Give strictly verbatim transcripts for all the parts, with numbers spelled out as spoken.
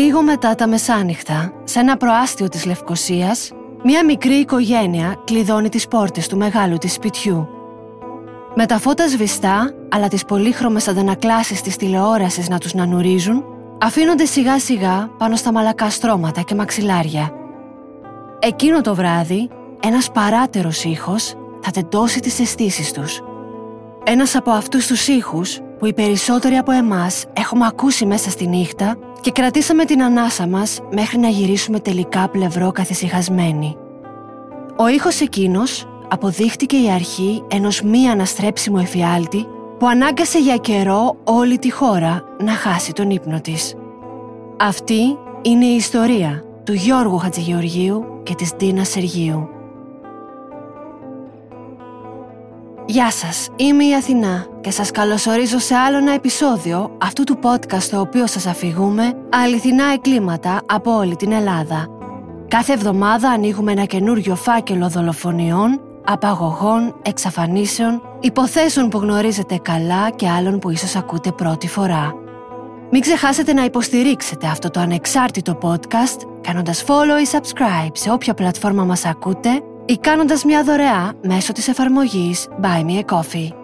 Λίγο μετά τα μεσάνυχτα, σε ένα προάστιο της Λευκοσίας, μια μικρή οικογένεια κλειδώνει τις πόρτες του μεγάλου της σπιτιού. Με τα φώτα σβηστά, αλλά τις πολύχρωμες αντανακλάσεις της τηλεόρασης να τους νανουρίζουν, αφήνονται σιγά σιγά πάνω στα μαλακά στρώματα και μαξιλάρια. Εκείνο το βράδυ, ένας παράτερος ήχος θα τεντώσει τις αισθήσεις τους. Ένας από αυτούς τους ήχους που οι περισσότεροι από εμάς έχουμε ακούσει μέσα στη νύχτα και κρατήσαμε την ανάσα μας μέχρι να γυρίσουμε τελικά πλευρό καθησυχασμένοι. Ο ήχος εκείνος αποδείχτηκε η αρχή ενός μη αναστρέψιμου εφιάλτη που ανάγκασε για καιρό όλη τη χώρα να χάσει τον ύπνο της. Αυτή είναι η ιστορία του Γιώργου Χατζηγεωργίου και της Ντίνα Σεργίου. Γεια σας, είμαι η Αθηνά και σας καλωσορίζω σε άλλο ένα επεισόδιο αυτού του podcast το οποίο σας αφηγούμε αληθινά εκκλήματα από όλη την Ελλάδα. Κάθε εβδομάδα ανοίγουμε ένα καινούριο φάκελο δολοφονιών, απαγωγών, εξαφανίσεων, υποθέσεων που γνωρίζετε καλά και άλλων που ίσως ακούτε πρώτη φορά. Μην ξεχάσετε να υποστηρίξετε αυτό το ανεξάρτητο podcast κάνοντας follow ή subscribe σε όποια πλατφόρμα μας ακούτε ή κάνοντας μια δωρεά μέσω της εφαρμογής Buy Me a Coffee.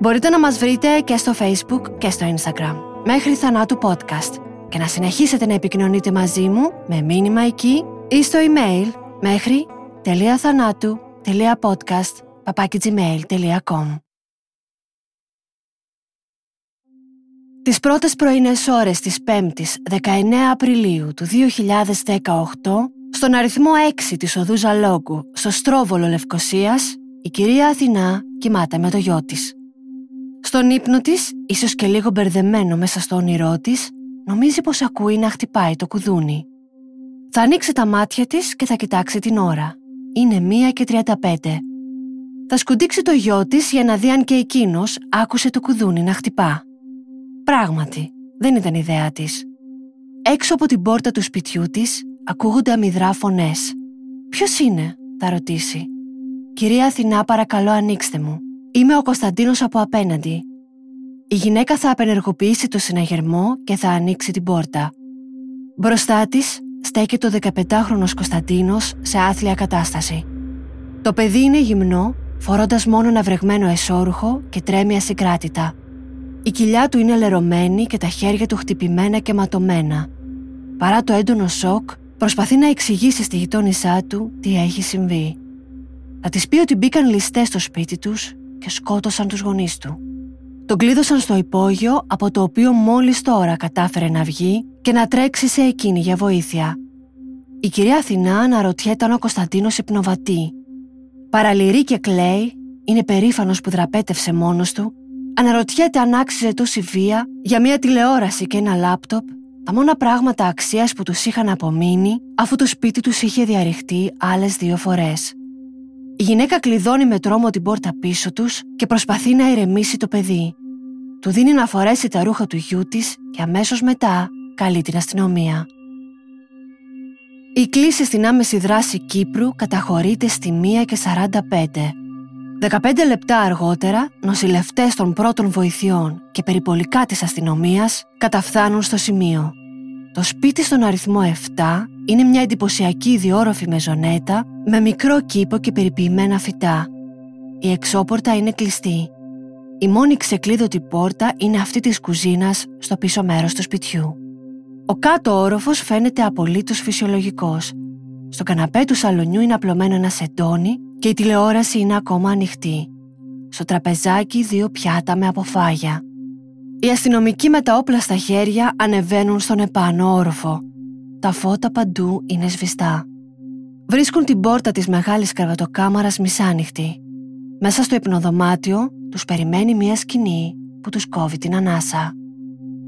Μπορείτε να μας βρείτε και στο Facebook και στο Instagram, μέχρι θανάτου podcast, και να συνεχίσετε να επικοινωνείτε μαζί μου με μήνυμα εκεί ή στο email μέχρι τελεία θανάτου τελεία podcast παπάκι gmail τελεία com. Τις πρώτες πρωινές ώρες της πέμπτης, δεκαεννέα Απριλίου του δύο χιλιάδες δεκαοκτώ, στον αριθμό έξι της οδού Ζαλόγκου, στο Στρόβολο Λευκοσίας, η κυρία Αθηνά κοιμάται με το γιο της. Στον ύπνο της, ίσως και λίγο μπερδεμένο μέσα στο όνειρό της, νομίζει πως ακούει να χτυπάει το κουδούνι. Θα ανοίξει τα μάτια της και θα κοιτάξει την ώρα. Είναι μία και τριάντα πέντε. Θα σκουντίξει το γιο της για να δει αν και εκείνος άκουσε το κουδούνι να χτυπά. Πράγματι, δεν ήταν ιδέα της. Έξω από την πόρτα του σπιτιού της ακούγονται αμυδρά φωνές. «Ποιος είναι?» θα ρωτήσει. «Κυρία Αθηνά, παρακαλώ ανοίξτε μου. Είμαι ο Κωνσταντίνος από απέναντι». Η γυναίκα θα απενεργοποιήσει το συναγερμό και θα ανοίξει την πόρτα. Μπροστά της στέκεται ο δεκαπεντάχρονος Κωνσταντίνος σε άθλια κατάσταση. Το παιδί είναι γυμνό, φορώντας μόνο ένα βρεγμένο εσώρουχο και τρέμει ασυγκράτητα. Η κοιλιά του είναι λερωμένη και τα χέρια του χτυπημένα και ματωμένα. Παρά το έντονο σοκ, προσπαθεί να εξηγήσει στη γειτόνισά του τι έχει συμβεί. Θα της πει ότι μπήκαν ληστές στο σπίτι τους και σκότωσαν τους γονείς του. Τον κλείδωσαν στο υπόγειο, από το οποίο μόλις τώρα κατάφερε να βγει και να τρέξει σε εκείνη για βοήθεια. Η κυρία Αθηνά αναρωτιέται αν ο Κωνσταντίνος υπνοβατεί. Παραλυρεί και κλαίει, είναι περήφανος που δραπέτευσε μόνος του, αναρωτιέται αν άξιζε τόση βία για μια τηλεόραση και ένα λάπτοπ, τα μόνα πράγματα αξίας που τους είχαν απομείνει αφού το σπίτι τους είχε διαρριχτεί άλλες δύο φορές. Η γυναίκα κλειδώνει με τρόμο την πόρτα πίσω τους και προσπαθεί να ηρεμήσει το παιδί. Του δίνει να φορέσει τα ρούχα του γιού της και αμέσως μετά καλεί την αστυνομία. Η κλήση στην άμεση δράση Κύπρου καταχωρείται στη μία και σαράντα πέντε. δεκαπέντε λεπτά αργότερα, νοσηλευτές των πρώτων βοηθειών και περιπολικά της αστυνομίας καταφθάνουν στο σημείο. Το σπίτι στον αριθμό επτά είναι μια εντυπωσιακή διόροφη μεζονέτα με μικρό κήπο και περιποιημένα φυτά. Η εξώπορτα είναι κλειστή. Η μόνη ξεκλείδωτη πόρτα είναι αυτή της κουζίνας στο πίσω μέρος του σπιτιού. Ο κάτω όροφος φαίνεται απολύτως φυσιολογικός. Στο καναπέ του σαλονιού είναι απλωμένο ένα σεντόνι και η τηλεόραση είναι ακόμα ανοιχτή. Στο τραπεζάκι δύο πιάτα με αποφάγια. Οι αστυνομικοί με τα όπλα στα χέρια ανεβαίνουν στον επάνω όροφο. Τα φώτα παντού είναι σβηστά. Βρίσκουν την πόρτα της μεγάλης κρεβατοκάμαρας μισάνυχτη. Μέσα στο υπνοδωμάτιο τους περιμένει μια σκηνή που τους κόβει την ανάσα.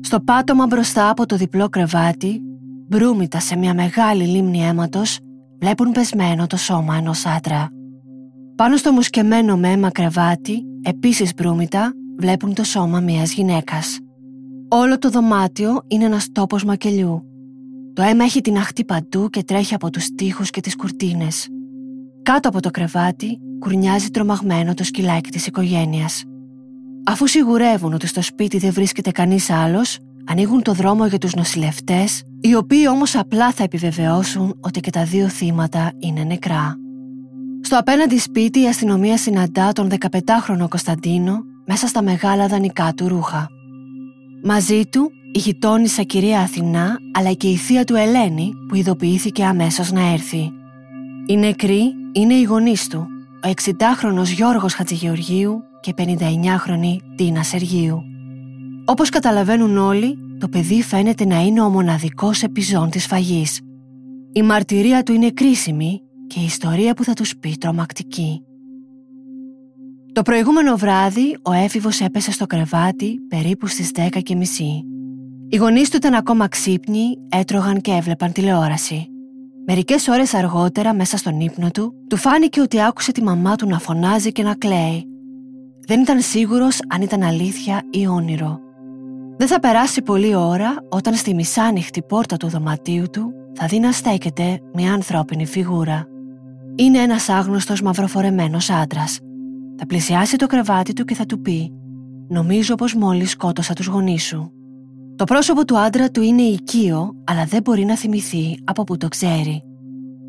Στο πάτωμα μπροστά από το διπλό κρεβάτι, μπρούμητα σε μια μεγάλη λίμνη αίματος, βλέπουν πεσμένο το σώμα ενός άντρα. Πάνω στο μουσκεμένο με αίμα κρεβάτι, επίσης μπρούμητα, βλέπουν το σώμα μιας γυναίκας. Όλο το δωμάτιο είναι ένας τόπος μακελιού. Το αίμα έχει τιναχτεί παντού και τρέχει από τους τοίχους και τις κουρτίνες. Κάτω από το κρεβάτι κουρνιάζει τρομαγμένο το σκυλάκι της οικογένειας. Αφού σιγουρεύουν ότι στο σπίτι δεν βρίσκεται κανείς άλλος, ανοίγουν το δρόμο για τους νοσηλευτές, οι οποίοι όμως απλά θα επιβεβαιώσουν ότι και τα δύο θύματα είναι νεκρά. Στο απέναντι σπίτι η αστυνομία συναντά τον δεκαπεντάχρονο Κωνσταντίνο μέσα στα μεγάλα δανεικά του ρούχα. Μαζί του η γειτόνισσα κυρία Αθηνά αλλά και η θεία του Ελένη που ειδοποιήθηκε αμέσως να έρθει. Οι νεκροί είναι οι γονείς του, ο εξηντάχρονος Γιώργος Χατζηγεωργίου και η πενηνταεννιάχρονη Ντίνα Σεργίου. Όπως καταλαβαίνουν όλοι, το παιδί φαίνεται να είναι ο μοναδικός επιζών της φαγής. Η μαρτυρία του είναι κρίσιμη και η ιστορία που θα τους πει τρομακτική. Το προηγούμενο βράδυ, ο έφηβος έπεσε στο κρεβάτι περίπου στις δέκα και μισή. Οι γονείς του ήταν ακόμα ξύπνοι, έτρωγαν και έβλεπαν τηλεόραση. Μερικές ώρες αργότερα, μέσα στον ύπνο του, του φάνηκε ότι άκουσε τη μαμά του να φωνάζει και να κλαίει. Δεν ήταν σίγουρος αν ήταν αλήθεια ή όνειρο. Δεν θα περάσει πολλή ώρα όταν στη μισάνυχτη πόρτα του δωματίου του θα δει να στέκεται μια ανθρώπινη φιγούρα. Είναι ένας άγνωστος μαυροφορεμένος άντρας. Θα πλησιάσει το κρεβάτι του και θα του πει «Νομίζω πως μόλις σκότωσα τους γονείς σου». Το πρόσωπο του άντρα του είναι οικείο, αλλά δεν μπορεί να θυμηθεί από που το ξέρει.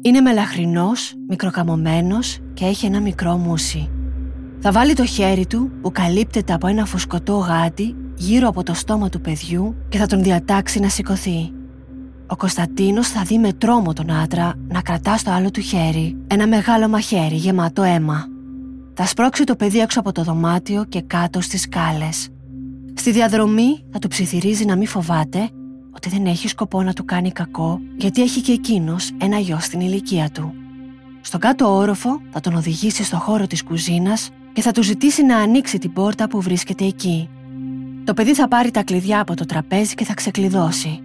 Είναι μελαχρινός, μικροκαμωμένος και έχει ένα μικρό μούσι. Θα βάλει το χέρι του, που καλύπτεται από ένα φουσκωτό γάντι, γύρω από το στόμα του παιδιού και θα τον διατάξει να σηκωθεί. Ο Κωνσταντίνος θα δει με τρόμο τον άντρα να κρατά στο άλλο του χέρι ένα μεγάλο μαχαίρι γεμάτο αίμα. Θα σπρώξει το παιδί έξω από το δωμάτιο και κάτω στις σκάλες. Στη διαδρομή θα του ψιθυρίζει να μην φοβάται, ότι δεν έχει σκοπό να του κάνει κακό, γιατί έχει και εκείνος ένα γιο στην ηλικία του. Στον κάτω όροφο θα τον οδηγήσει στο χώρο της κουζίνας και θα του ζητήσει να ανοίξει την πόρτα που βρίσκεται εκεί. Το παιδί θα πάρει τα κλειδιά από το τραπέζι και θα ξεκλειδώσει.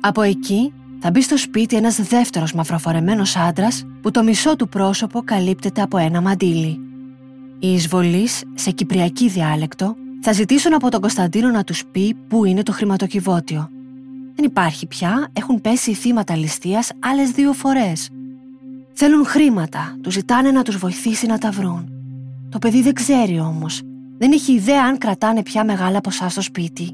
Από εκεί θα μπει στο σπίτι ένας δεύτερος μαυροφορεμένος άντρας που το μισό του πρόσωπο καλύπτεται από ένα μαντίλι. Οι εισβολείς, σε κυπριακή διάλεκτο, θα ζητήσουν από τον Κωνσταντίνο να τους πει πού είναι το χρηματοκιβώτιο. Δεν υπάρχει πια, έχουν πέσει οι θύματα ληστείας άλλες δύο φορές. Θέλουν χρήματα, του ζητάνε να τους βοηθήσει να τα βρουν. Το παιδί δεν ξέρει όμως. Δεν έχει ιδέα αν κρατάνε πια μεγάλα ποσά στο σπίτι.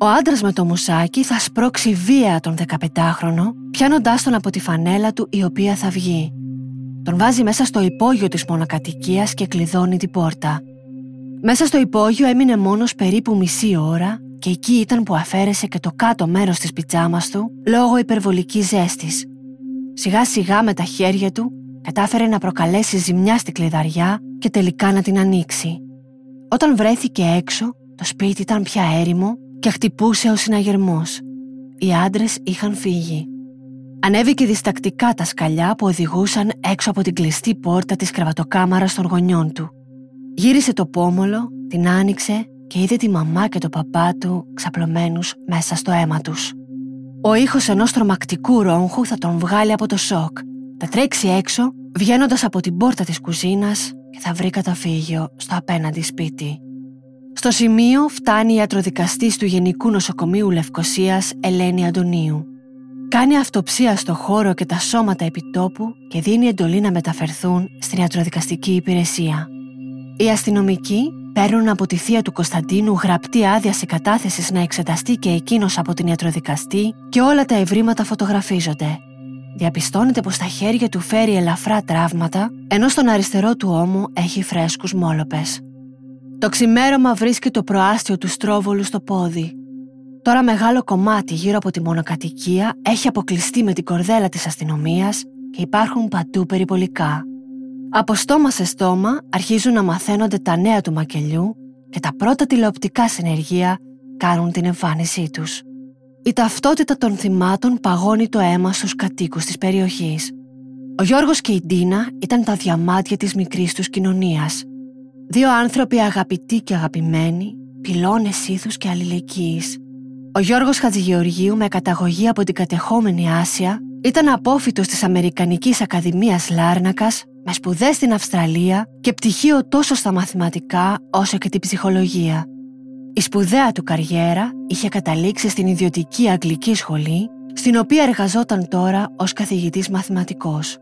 Ο άντρας με το μουσάκι θα σπρώξει βία τον δεκαπεντάχρονο, πιάνοντάς τον από τη φανέλα του η οποία θα βγει. Τον βάζει μέσα στο υπόγειο της μονακατοικίας και κλειδώνει την πόρτα. Μέσα στο υπόγειο έμεινε μόνος περίπου μισή ώρα και εκεί ήταν που αφαίρεσε και το κάτω μέρος της πιτζάμας του λόγω υπερβολικής ζέστης. Σιγά σιγά με τα χέρια του κατάφερε να προκαλέσει ζημιά στη κλειδαριά και τελικά να την ανοίξει. Όταν βρέθηκε έξω, το σπίτι ήταν πια έρημο και χτυπούσε ο συναγερμός. Οι άντρες είχαν φύγει. Ανέβηκε διστακτικά τα σκαλιά που οδηγούσαν έξω από την κλειστή πόρτα της κρεβατοκάμαρας των γονιών του. Γύρισε το πόμολο, την άνοιξε και είδε τη μαμά και τον παπά του ξαπλωμένους μέσα στο αίμα τους. Ο ήχος ενός τρομακτικού ρόγχου θα τον βγάλει από το σοκ. Θα τρέξει έξω, βγαίνοντας από την πόρτα της κουζίνας και θα βρει καταφύγιο στο απέναντι σπίτι. Στο σημείο φτάνει η ιατροδικαστής του Γενικού Νοσοκομείου Λευκοσίας, Ελένη Αντωνίου. Κάνει αυτοψία στο χώρο και τα σώματα επιτόπου και δίνει εντολή να μεταφερθούν στην ιατροδικαστική υπηρεσία. Οι αστυνομικοί παίρνουν από τη θεία του Κωνσταντίνου γραπτή άδεια συγκατάθεσης να εξεταστεί και εκείνος από την ιατροδικαστή και όλα τα ευρήματα φωτογραφίζονται. Διαπιστώνεται πως τα χέρια του φέρει ελαφρά τραύματα, ενώ στον αριστερό του ώμο έχει φρέσκους μόλοπες. Το ξημέρωμα βρίσκει το προάστιο του Στρόβολου στο πόδι. Τώρα μεγάλο κομμάτι γύρω από τη μονοκατοικία έχει αποκλειστεί με την κορδέλα της αστυνομίας και υπάρχουν παντού περιπολικά. Από στόμα σε στόμα αρχίζουν να μαθαίνονται τα νέα του μακελιού και τα πρώτα τηλεοπτικά συνεργεία κάνουν την εμφάνισή τους. Η ταυτότητα των θυμάτων παγώνει το αίμα στους κατοίκους της περιοχής. Ο Γιώργος και η Ντίνα ήταν τα διαμάντια της μικρής τους κοινωνίας. Δύο άνθρωποι αγαπητοί και αγαπημένοι, πυλώνες ήθους και αλληλεγγύης. Ο Γιώργος Χατζηγεωργίου, με καταγωγή από την κατεχόμενη Άσια, ήταν απόφοιτος της Αμερικανικής Ακαδημίας Λάρνακας, με σπουδές στην Αυστραλία και πτυχίο τόσο στα μαθηματικά όσο και την ψυχολογία. Η σπουδαία του καριέρα είχε καταλήξει στην ιδιωτική Αγγλική Σχολή, στην οποία εργαζόταν τώρα ως καθηγητής μαθηματικός.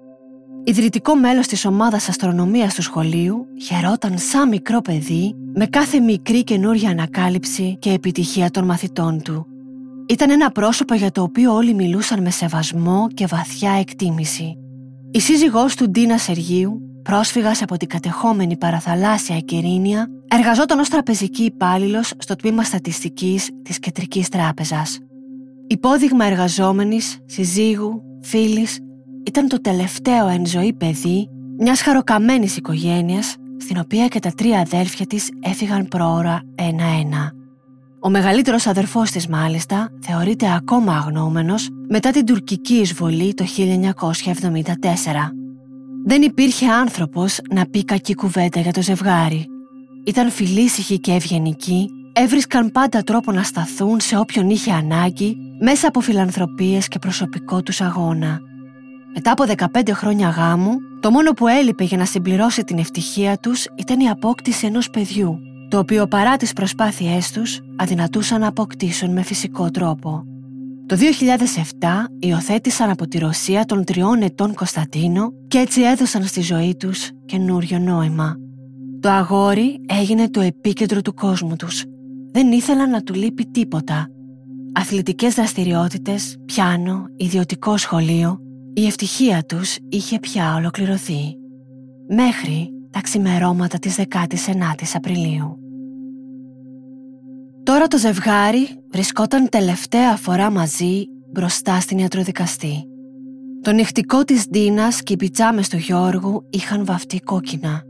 Ιδρυτικό μέλος της ομάδας αστρονομίας του σχολείου, χαιρόταν σαν μικρό παιδί με κάθε μικρή καινούρια ανακάλυψη και επιτυχία των μαθητών του. Ήταν ένα πρόσωπο για το οποίο όλοι μιλούσαν με σεβασμό και βαθιά εκτίμηση. Η σύζυγός του Ντίνα Σεργίου, πρόσφυγας από την κατεχόμενη παραθαλάσσια Κερύνεια, εργαζόταν ως τραπεζική υπάλληλος στο τμήμα στατιστικής της Κεντρικής Τράπεζας. Υπόδειγμα εργαζόμενης, συζύγου, φίλης, ήταν το τελευταίο εν ζωή παιδί μιας χαροκαμένης οικογένειας, στην οποία και τα τρία αδέλφια της έφυγαν προώρα ένα-ένα. Ο μεγαλύτερος αδερφός της, μάλιστα, θεωρείται ακόμα αγνοούμενος μετά την τουρκική εισβολή το χίλια εννιακόσια εβδομήντα τέσσερα. Δεν υπήρχε άνθρωπος να πει κακή κουβέντα για το ζευγάρι. Ήταν φιλήσυχοι και ευγενικοί, έβρισκαν πάντα τρόπο να σταθούν σε όποιον είχε ανάγκη μέσα από φιλανθρωπίες και προσωπικό τους αγώνα. Μετά από δεκαπέντε χρόνια γάμου, το μόνο που έλειπε για να συμπληρώσει την ευτυχία τους ήταν η απόκτηση ενός παιδιού, το οποίο παρά τις προσπάθειές τους αδυνατούσαν να αποκτήσουν με φυσικό τρόπο. Το δύο χιλιάδες επτά υιοθέτησαν από τη Ρωσία τον τριών ετών Κωνσταντίνο και έτσι έδωσαν στη ζωή τους καινούριο νόημα. Το αγόρι έγινε το επίκεντρο του κόσμου τους. Δεν ήθελαν να του λείπει τίποτα. Αθλητικές δραστηριότητες, πιάνο, ιδιωτικό σχολείο, η ευτυχία τους είχε πια ολοκληρωθεί. Μέχρι τα ξημερώματα της δεκάτης ενάτης Απριλίου. Τώρα το ζευγάρι βρισκόταν τελευταία φορά μαζί μπροστά στην ιατροδικαστή. Το νυχτικό της Ντίνας και οι πιτζάμες του Γιώργου είχαν βαφτεί κόκκινα.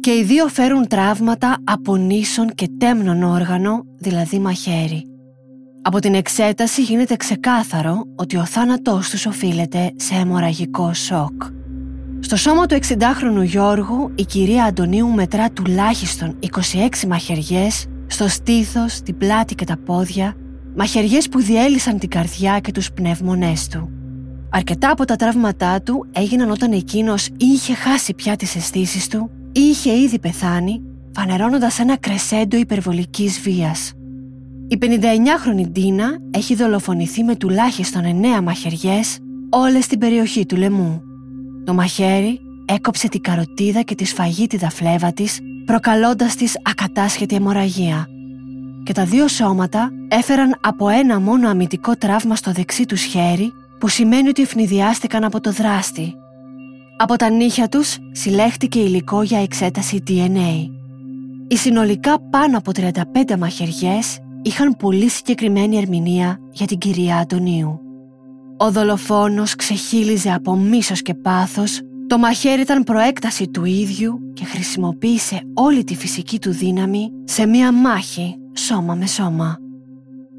Και οι δύο φέρουν τραύματα από νήσων και τέμνον όργανο, δηλαδή μαχαίρι. Από την εξέταση γίνεται ξεκάθαρο ότι ο θάνατός τους οφείλεται σε αιμορραγικό σοκ. Στο σώμα του εξηντάχρονου Γιώργου η κυρία Αντωνίου μετρά τουλάχιστον είκοσι έξι μαχαιριές στο στήθος, την πλάτη και τα πόδια, μαχαιριές που διέλυσαν την καρδιά και τους πνευμονές του. Αρκετά από τα τραύματά του έγιναν όταν εκείνος είχε χάσει πια τις αισθήσεις του ή είχε ήδη πεθάνει, φανερώνοντας ένα κρεσέντο υπερβολικής βίας. Η πενηνταεννιάχρονη Ντίνα έχει δολοφονηθεί με τουλάχιστον εννέα μαχαιριές όλες στην περιοχή του λαιμού. Το μαχαίρι έκοψε την καροτίδα και τη σφαγή τη δαφλέβα της, προκαλώντας της ακατάσχετη αιμορραγία. Και τα δύο σώματα έφεραν από ένα μόνο αμυντικό τραύμα στο δεξί τους χέρι, που σημαίνει ότι ευνηδιάστηκαν από το δράστη. Από τα νύχια τους συλλέχτηκε υλικό για εξέταση ντι εν έι. Οι συνολικά πάνω από τριάντα πέντε μαχαιριές είχαν πολύ συγκεκριμένη ερμηνεία για την κυρία Αντωνίου. Ο δολοφόνος ξεχύλιζε από μίσος και πάθος, το μαχαίρι ήταν προέκταση του ίδιου και χρησιμοποίησε όλη τη φυσική του δύναμη σε μία μάχη σώμα με σώμα.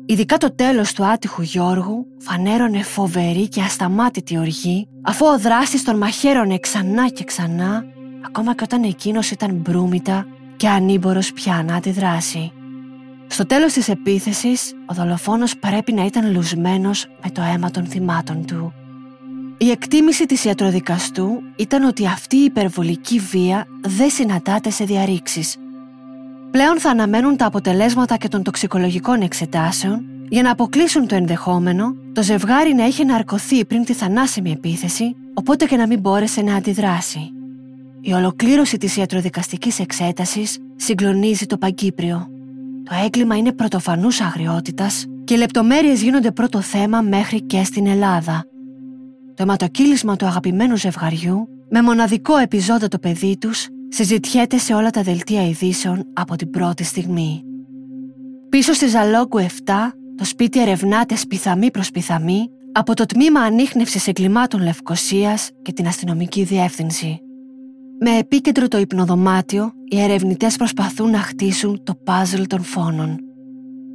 Ειδικά το τέλος του άτυχου Γιώργου φανέρωνε φοβερή και ασταμάτητη οργή, αφού ο δράστης τον μαχαίρωνε ξανά και ξανά, ακόμα και όταν εκείνος ήταν μπρούμητα και ανήμπορος πια να αντιδράσει. Στο τέλος της επίθεσης, ο δολοφόνος πρέπει να ήταν λουσμένος με το αίμα των θυμάτων του. Η εκτίμηση της ιατροδικαστού ήταν ότι αυτή η υπερβολική βία δεν συναντάται σε διαρρήξεις. Πλέον θα αναμένουν τα αποτελέσματα και των τοξικολογικών εξετάσεων για να αποκλείσουν το ενδεχόμενο το ζευγάρι να είχε ναρκωθεί πριν τη θανάσιμη επίθεση, οπότε και να μην μπόρεσε να αντιδράσει. Η ολοκλήρωση της ιατροδικαστικής εξέτασης συγκλονίζει το Παγκύπριο. Το έγκλημα είναι πρωτοφανούς αγριότητας και οι λεπτομέρειες γίνονται πρώτο θέμα μέχρι και στην Ελλάδα. Το αιματοκύλισμα του αγαπημένου ζευγαριού, με μοναδικό επιζώντα το παιδί τους, συζητιέται σε όλα τα δελτία ειδήσεων από την πρώτη στιγμή. Πίσω στη Ζαλόγκου επτά, το σπίτι ερευνάται σπιθαμή προς πιθαμή από το τμήμα ανίχνευσης εγκλημάτων Λευκοσίας και την αστυνομική διεύθυνση. Με επίκεντρο το υπνοδωμάτιο, οι ερευνητές προσπαθούν να χτίσουν το πάζλ των φόνων.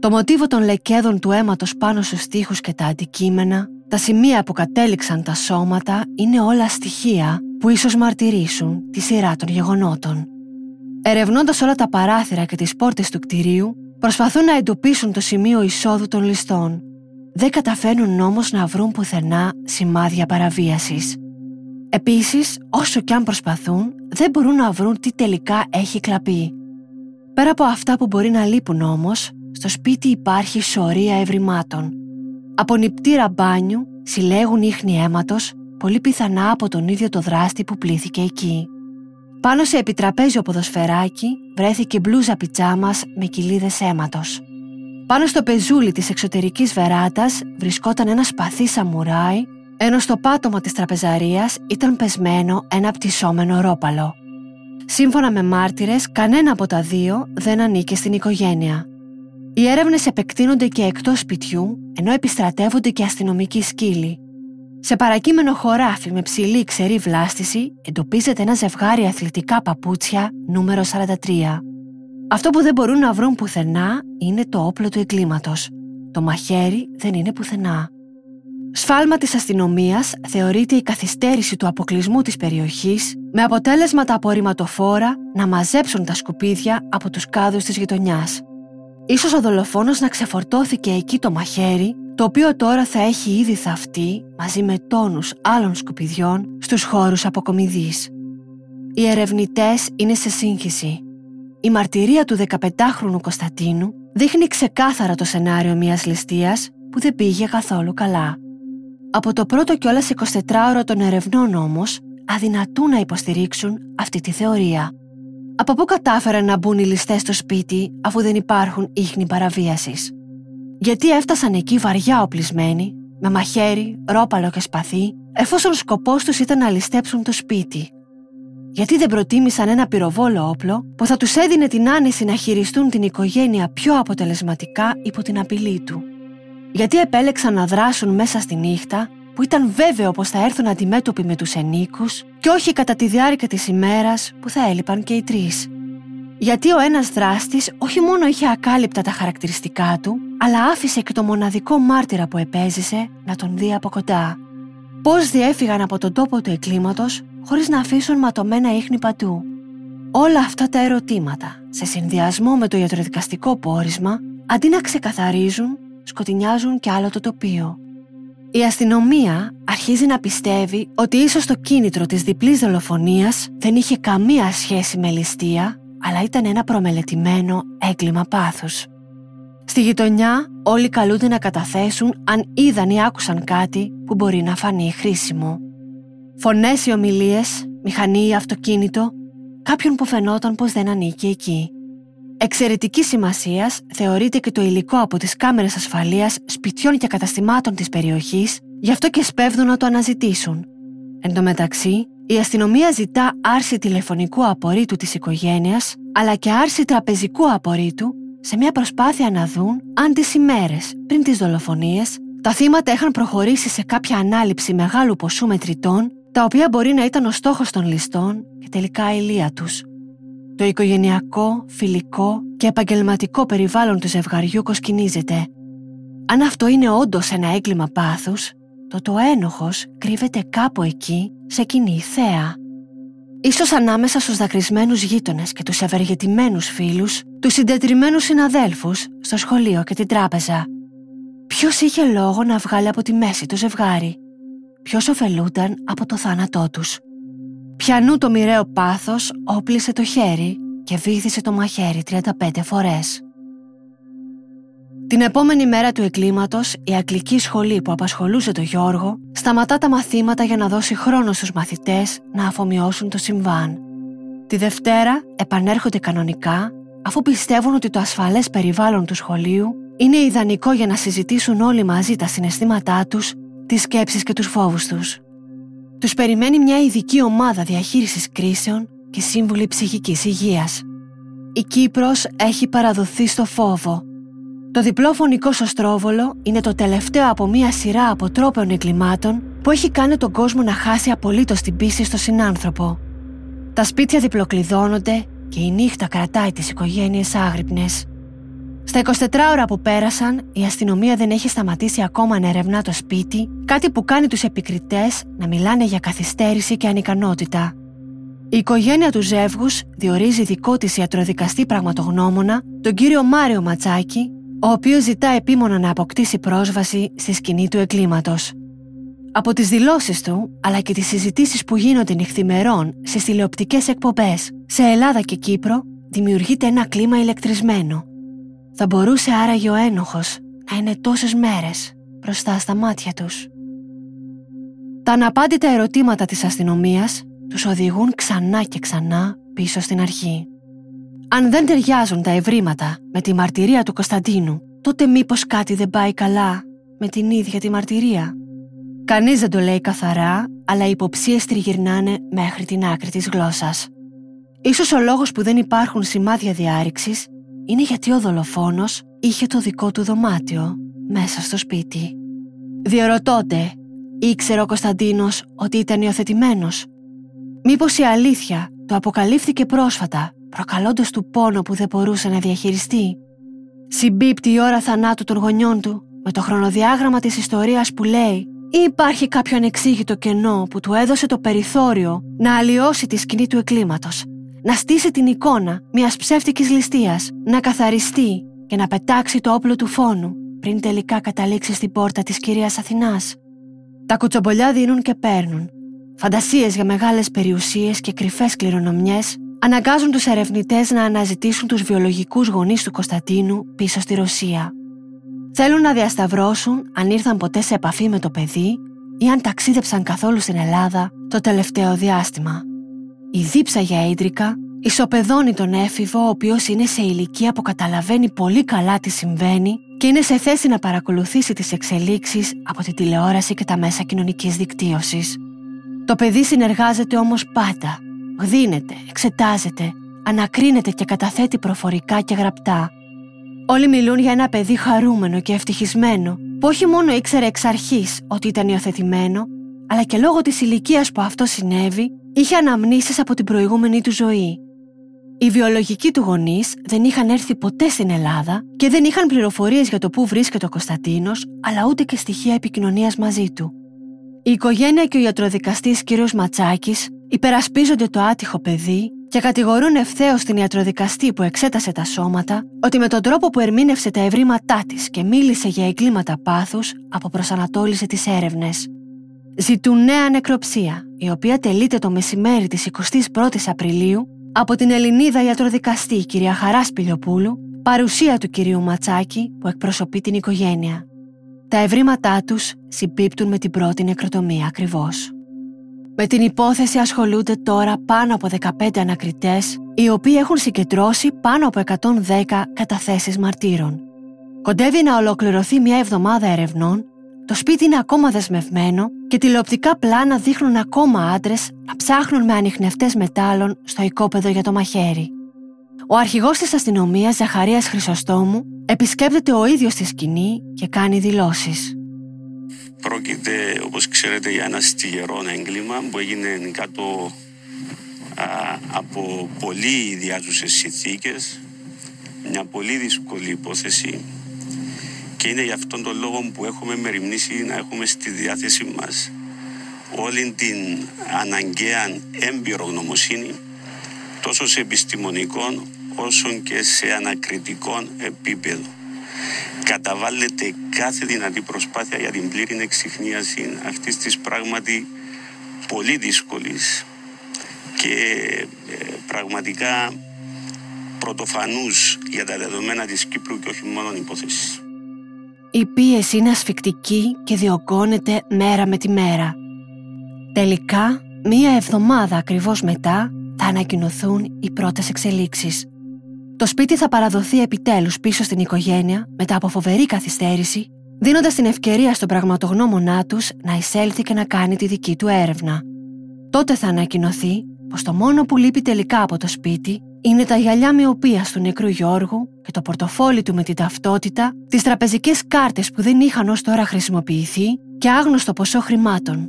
Το μοτίβο των λεκέδων του αίματος πάνω στους τοίχους και τα αντικείμενα, τα σημεία που κατέληξαν τα σώματα, είναι όλα στοιχεία που ίσως μαρτυρήσουν τη σειρά των γεγονότων. Ερευνώντας όλα τα παράθυρα και τις πόρτες του κτηρίου, προσπαθούν να εντοπίσουν το σημείο εισόδου των ληστών. Δεν καταφέρνουν όμως να βρουν πουθενά σημάδια παραβίασης. Επίσης, όσο κι αν προσπαθούν, δεν μπορούν να βρουν τι τελικά έχει κλαπεί. Πέρα από αυτά που μπορεί να λείπουν όμως, στο σπίτι υπάρχει σωρία ευρημάτων. Από νηπτήρα μπάνιου συλλέγουν ίχνη αίματος, πολύ πιθανά από τον ίδιο το δράστη που πλήθηκε εκεί. Πάνω σε επιτραπέζιο ποδοσφαιράκι βρέθηκε μπλούζα πιτζάμας με κοιλίδες αίματος. Πάνω στο πεζούλι της εξωτερικής βεράντας βρισκόταν ένα σπαθί σαμουράι, ενώ στο πάτωμα της τραπεζαρίας ήταν πεσμένο ένα πτυσσόμενο ρόπαλο. Σύμφωνα με μάρτυρες, κανένα από τα δύο δεν ανήκε στην οικογένεια. Οι έρευνες επεκτείνονται και εκτός σπιτιού, ενώ επιστρατεύονται και αστυνομικοί σκύλοι. Σε παρακείμενο χωράφι με ψηλή ξερή βλάστηση εντοπίζεται ένα ζευγάρι αθλητικά παπούτσια νούμερο σαράντα τρία. Αυτό που δεν μπορούν να βρουν πουθενά είναι το όπλο του εγκλήματος. Το μαχαίρι δεν είναι πουθενά. Σφάλμα της αστυνομίας θεωρείται η καθυστέρηση του αποκλεισμού της περιοχής, με αποτέλεσμα τα απορριμματοφόρα να μαζέψουν τα σκουπίδια από τους κάδους της γειτονιάς. Ίσως ο δολοφόνος να ξεφορτώθηκε εκεί το μαχαίρι, το οποίο τώρα θα έχει ήδη θαυτεί μαζί με τόνους άλλων σκουπιδιών στους χώρους αποκομιδής. Οι ερευνητές είναι σε σύγχυση. Η μαρτυρία του δεκαπεντάχρονου Κωνσταντίνου δείχνει ξεκάθαρα το σενάριο μιας ληστείας που δεν πήγε καθόλου καλά. Από το πρώτο κιόλας εικοσιτετράωρο των ερευνών όμως, αδυνατούν να υποστηρίξουν αυτή τη θεωρία. Από πού κατάφεραν να μπουν οι ληστές στο σπίτι αφού δεν υπάρχουν ίχνη παραβίασης? Γιατί έφτασαν εκεί βαριά οπλισμένοι, με μαχαίρι, ρόπαλο και σπαθί, εφόσον σκοπός τους ήταν να ληστέψουν το σπίτι? Γιατί δεν προτίμησαν ένα πυροβόλο όπλο που θα τους έδινε την άνεση να χειριστούν την οικογένεια πιο αποτελεσματικά υπό την απειλή του? Γιατί επέλεξαν να δράσουν μέσα στη νύχτα, που ήταν βέβαιο πως θα έρθουν αντιμέτωποι με τους ενίκους, και όχι κατά τη διάρκεια της ημέρας που θα έλειπαν και οι τρεις? Γιατί ο ένας δράστης όχι μόνο είχε ακάλυπτα τα χαρακτηριστικά του, αλλά άφησε και το μοναδικό μάρτυρα που επέζησε να τον δει από κοντά? Πώς διέφυγαν από τον τόπο του εγκλήματος χωρίς να αφήσουν ματωμένα ίχνη παντού? Όλα αυτά τα ερωτήματα, σε συνδυασμό με το ιατροδικαστικό πόρισμα, αντί να ξεκαθαρίζουν, σκοτεινιάζουν και άλλο το τοπίο. Η αστυνομία αρχίζει να πιστεύει ότι ίσως το κίνητρο της διπλής δολοφονίας δεν είχε καμία σχέση με ληστεία, αλλά ήταν ένα προμελετημένο έγκλημα πάθους. Στη γειτονιά όλοι καλούνται να καταθέσουν αν είδαν ή άκουσαν κάτι που μπορεί να φανεί χρήσιμο. Φωνές ή ομιλίες, μηχανή ή αυτοκίνητο, κάποιον που φαινόταν πως δεν ανήκει εκεί. Εξαιρετικής σημασίας θεωρείται και το υλικό από τις κάμερες ασφαλείας σπιτιών και καταστημάτων της περιοχής, γι' αυτό και σπέβδουν να το αναζητήσουν. Εν τω μεταξύ, η αστυνομία ζητά άρση τηλεφωνικού απορρίτου της οικογένειας, αλλά και άρση τραπεζικού απορρίτου, σε μια προσπάθεια να δουν αν τις ημέρες πριν τις δολοφονίες τα θύματα είχαν προχωρήσει σε κάποια ανάληψη μεγάλου ποσού μετρητών, τα οποία μπορεί να ήταν ο στόχος των ληστών και τελικά η λία τους. Το οικογενειακό, φιλικό και επαγγελματικό περιβάλλον του ζευγαριού κοσκινίζεται. Αν αυτό είναι όντως ένα έγκλημα πάθους, τότε ο ένοχος κρύβεται κάπου εκεί, σε κοινή θέα. Ίσως ανάμεσα στους δακρυσμένους γείτονες και τους ευεργετημένους φίλους, τους συντετριμμένους συναδέλφους, στο σχολείο και την τράπεζα. Ποιος είχε λόγο να βγάλει από τη μέση το ζευγάρι? Ποιος ωφελούνταν από το θάνατό τους? Πιανού το μοιραίο πάθος όπλησε το χέρι και βύθισε το μαχαίρι τριάντα πέντε φορές. Την επόμενη μέρα του εγκλήματος, η Αγγλική Σχολή που απασχολούσε τον Γιώργο σταματά τα μαθήματα για να δώσει χρόνο στους μαθητές να αφομοιώσουν το συμβάν. Τη Δευτέρα επανέρχονται κανονικά, αφού πιστεύουν ότι το ασφαλές περιβάλλον του σχολείου είναι ιδανικό για να συζητήσουν όλοι μαζί τα συναισθήματά τους, τις σκέψεις και τους φόβους τους. Τους περιμένει μια ειδική ομάδα διαχείρισης κρίσεων και σύμβουλοι ψυχικής υγείας. Η Κύπρος έχει παραδοθεί στο φόβο. Το διπλό φωνικό στο Στρόβολο είναι το τελευταίο από μια σειρά αποτρόπαιων εγκλημάτων που έχει κάνει τον κόσμο να χάσει απολύτως την πίστη στο συνάνθρωπο. Τα σπίτια διπλοκλειδώνονται και η νύχτα κρατάει τις οικογένειες άγρυπνες. Στα εικοσιτετρά ώρα που πέρασαν, η αστυνομία δεν έχει σταματήσει ακόμα να ερευνά το σπίτι, κάτι που κάνει τους επικριτές να μιλάνε για καθυστέρηση και ανικανότητα. Η οικογένεια του ζεύγους διορίζει δικό της ιατροδικαστή πραγματογνώμονα, τον κύριο Μάριο Ματσάκη, ο οποίος ζητά επίμονα να αποκτήσει πρόσβαση στη σκηνή του εγκλήματος. Από τις δηλώσεις του, αλλά και τις συζητήσεις που γίνονται νυχθημερών στις τηλεοπτικές εκπομπές σε Ελλάδα και Κύπρο, δημιουργείται ένα κλίμα ηλεκτρισμένο. Θα μπορούσε άραγε ο ένοχος να είναι τόσες μέρες μπροστά στα μάτια τους. Τα αναπάντητα ερωτήματα της αστυνομίας τους οδηγούν ξανά και ξανά πίσω στην αρχή. Αν δεν ταιριάζουν τα ευρήματα με τη μαρτυρία του Κωνσταντίνου τότε μήπως κάτι δεν πάει καλά με την ίδια τη μαρτυρία. Κανείς δεν το λέει καθαρά, αλλά οι υποψίες τριγυρνάνε μέχρι την άκρη της γλώσσας. Ίσως ο λόγος που δεν υπάρχουν σημάδια διάρρηξης είναι γιατί ο δολοφόνος είχε το δικό του δωμάτιο μέσα στο σπίτι. Διερωτώνται, ήξερε ο Κωνσταντίνος ότι ήταν υιοθετημένος? Μήπως η αλήθεια το αποκαλύφθηκε πρόσφατα, προκαλώντας του πόνο που δεν μπορούσε να διαχειριστεί? Συμπίπτει η ώρα θανάτου των γονιών του με το χρονοδιάγραμμα της ιστορίας που λέει, ή υπάρχει κάποιο ανεξήγητο κενό που του έδωσε το περιθώριο να αλλοιώσει τη σκηνή του εκκλήματος, να στήσει την εικόνα μιας ψεύτικης ληστείας, να καθαριστεί και να πετάξει το όπλο του φόνου πριν τελικά καταλήξει στην πόρτα της κυρίας Αθηνάς? Τα κουτσομπολιά δίνουν και παίρνουν. Φαντασίες για μεγάλες περιουσίες και κρυφές κληρονομιές αναγκάζουν τους ερευνητές να αναζητήσουν τους βιολογικούς γονείς του Κωνσταντίνου πίσω στη Ρωσία. Θέλουν να διασταυρώσουν αν ήρθαν ποτέ σε επαφή με το παιδί ή αν ταξίδεψαν καθόλου στην Ελλάδα το τελευταίο διάστημα. Η δίψα για ίντρικα ισοπεδώνει τον έφηβο, ο οποίος είναι σε ηλικία που καταλαβαίνει πολύ καλά τι συμβαίνει και είναι σε θέση να παρακολουθήσει τις εξελίξεις από τη τηλεόραση και τα μέσα κοινωνικής δικτύωσης. Το παιδί συνεργάζεται όμως πάντα, δίνεται, εξετάζεται, ανακρίνεται και καταθέτει προφορικά και γραπτά. Όλοι μιλούν για ένα παιδί χαρούμενο και ευτυχισμένο, που όχι μόνο ήξερε εξ αρχής ότι ήταν υιοθετημένο, αλλά και λόγω της ηλικίας που αυτό συνέβη, είχε αναμνήσεις από την προηγούμενη του ζωή. Οι βιολογικοί του γονείς δεν είχαν έρθει ποτέ στην Ελλάδα και δεν είχαν πληροφορίες για το πού βρίσκεται ο Κωνσταντίνος, αλλά ούτε και στοιχεία επικοινωνίας μαζί του. Η οικογένεια και ο ιατροδικαστής κ. Ματσάκης υπερασπίζονται το άτυχο παιδί και κατηγορούν ευθέως την ιατροδικαστή που εξέτασε τα σώματα ότι με τον τρόπο που ερμήνευσε τα ευρήματά της και μίλησε για εγκλήματα πάθους, αποπροσανατόλισε τις έρευνες. Ζητούν νέα νεκροψία, η οποία τελείται το μεσημέρι της εικοστής πρώτης Απριλίου από την Ελληνίδα ιατροδικαστή κυρία Χαρά, παρουσία του κυρίου Ματσάκη που εκπροσωπεί την οικογένεια. Τα ευρήματά τους συμπίπτουν με την πρώτη νεκροτομία ακριβώς. Με την υπόθεση ασχολούνται τώρα πάνω από δεκαπέντε ανακριτές, οι οποίοι έχουν συγκεντρώσει πάνω από εκατόν δέκα καταθέσεις μαρτύρων. Κοντεύει να ολοκληρωθεί μια εβδομάδα ερευνών, το σπίτι είναι ακόμα δεσμευμένο και τηλεοπτικά πλάνα δείχνουν ακόμα άντρες να ψάχνουν με ανιχνευτές μετάλλων στο οικόπεδο για το μαχαίρι. Ο αρχηγός της αστυνομίας, Ζαχαρίας Χρυσοστόμου, επισκέπτεται ο ίδιος στη σκηνή και κάνει δηλώσεις. Πρόκειται, όπως ξέρετε, για ένα στιγερό έγκλημα που έγινε κάτω α, από πολύ διάζουσες συνθήκες, μια πολύ δύσκολη υπόθεση, και είναι γι' αυτόν τον λόγο που έχουμε μεριμνήσει να έχουμε στη διάθεση μας όλη την αναγκαία εμπειρογνωμοσύνη, τόσο σε επιστημονικό όσο και σε ανακριτικό επίπεδο. Καταβάλλεται κάθε δυνατή προσπάθεια για την πλήρη εξιχνίαση αυτής της πράγματι πολύ δύσκολης και πραγματικά πρωτοφανούς για τα δεδομένα της Κύπρου και όχι μόνο υπόθεσης. Η πίεση είναι ασφυκτική και διωγγώνεται μέρα με τη μέρα. Τελικά, μία εβδομάδα ακριβώς μετά, θα ανακοινωθούν οι πρώτες εξελίξεις. Το σπίτι θα παραδοθεί επιτέλους πίσω στην οικογένεια μετά από φοβερή καθυστέρηση, δίνοντας την ευκαιρία στον πραγματογνώμονά τους να εισέλθει και να κάνει τη δική του έρευνα. Τότε θα ανακοινωθεί πως το μόνο που λείπει τελικά από το σπίτι είναι τα γυαλιά μοιοπίας του νεκρού Γιώργου και το πορτοφόλι του με την ταυτότητα, τις τραπεζικές κάρτες που δεν είχαν ως τώρα χρησιμοποιηθεί και άγνωστο ποσό χρημάτων.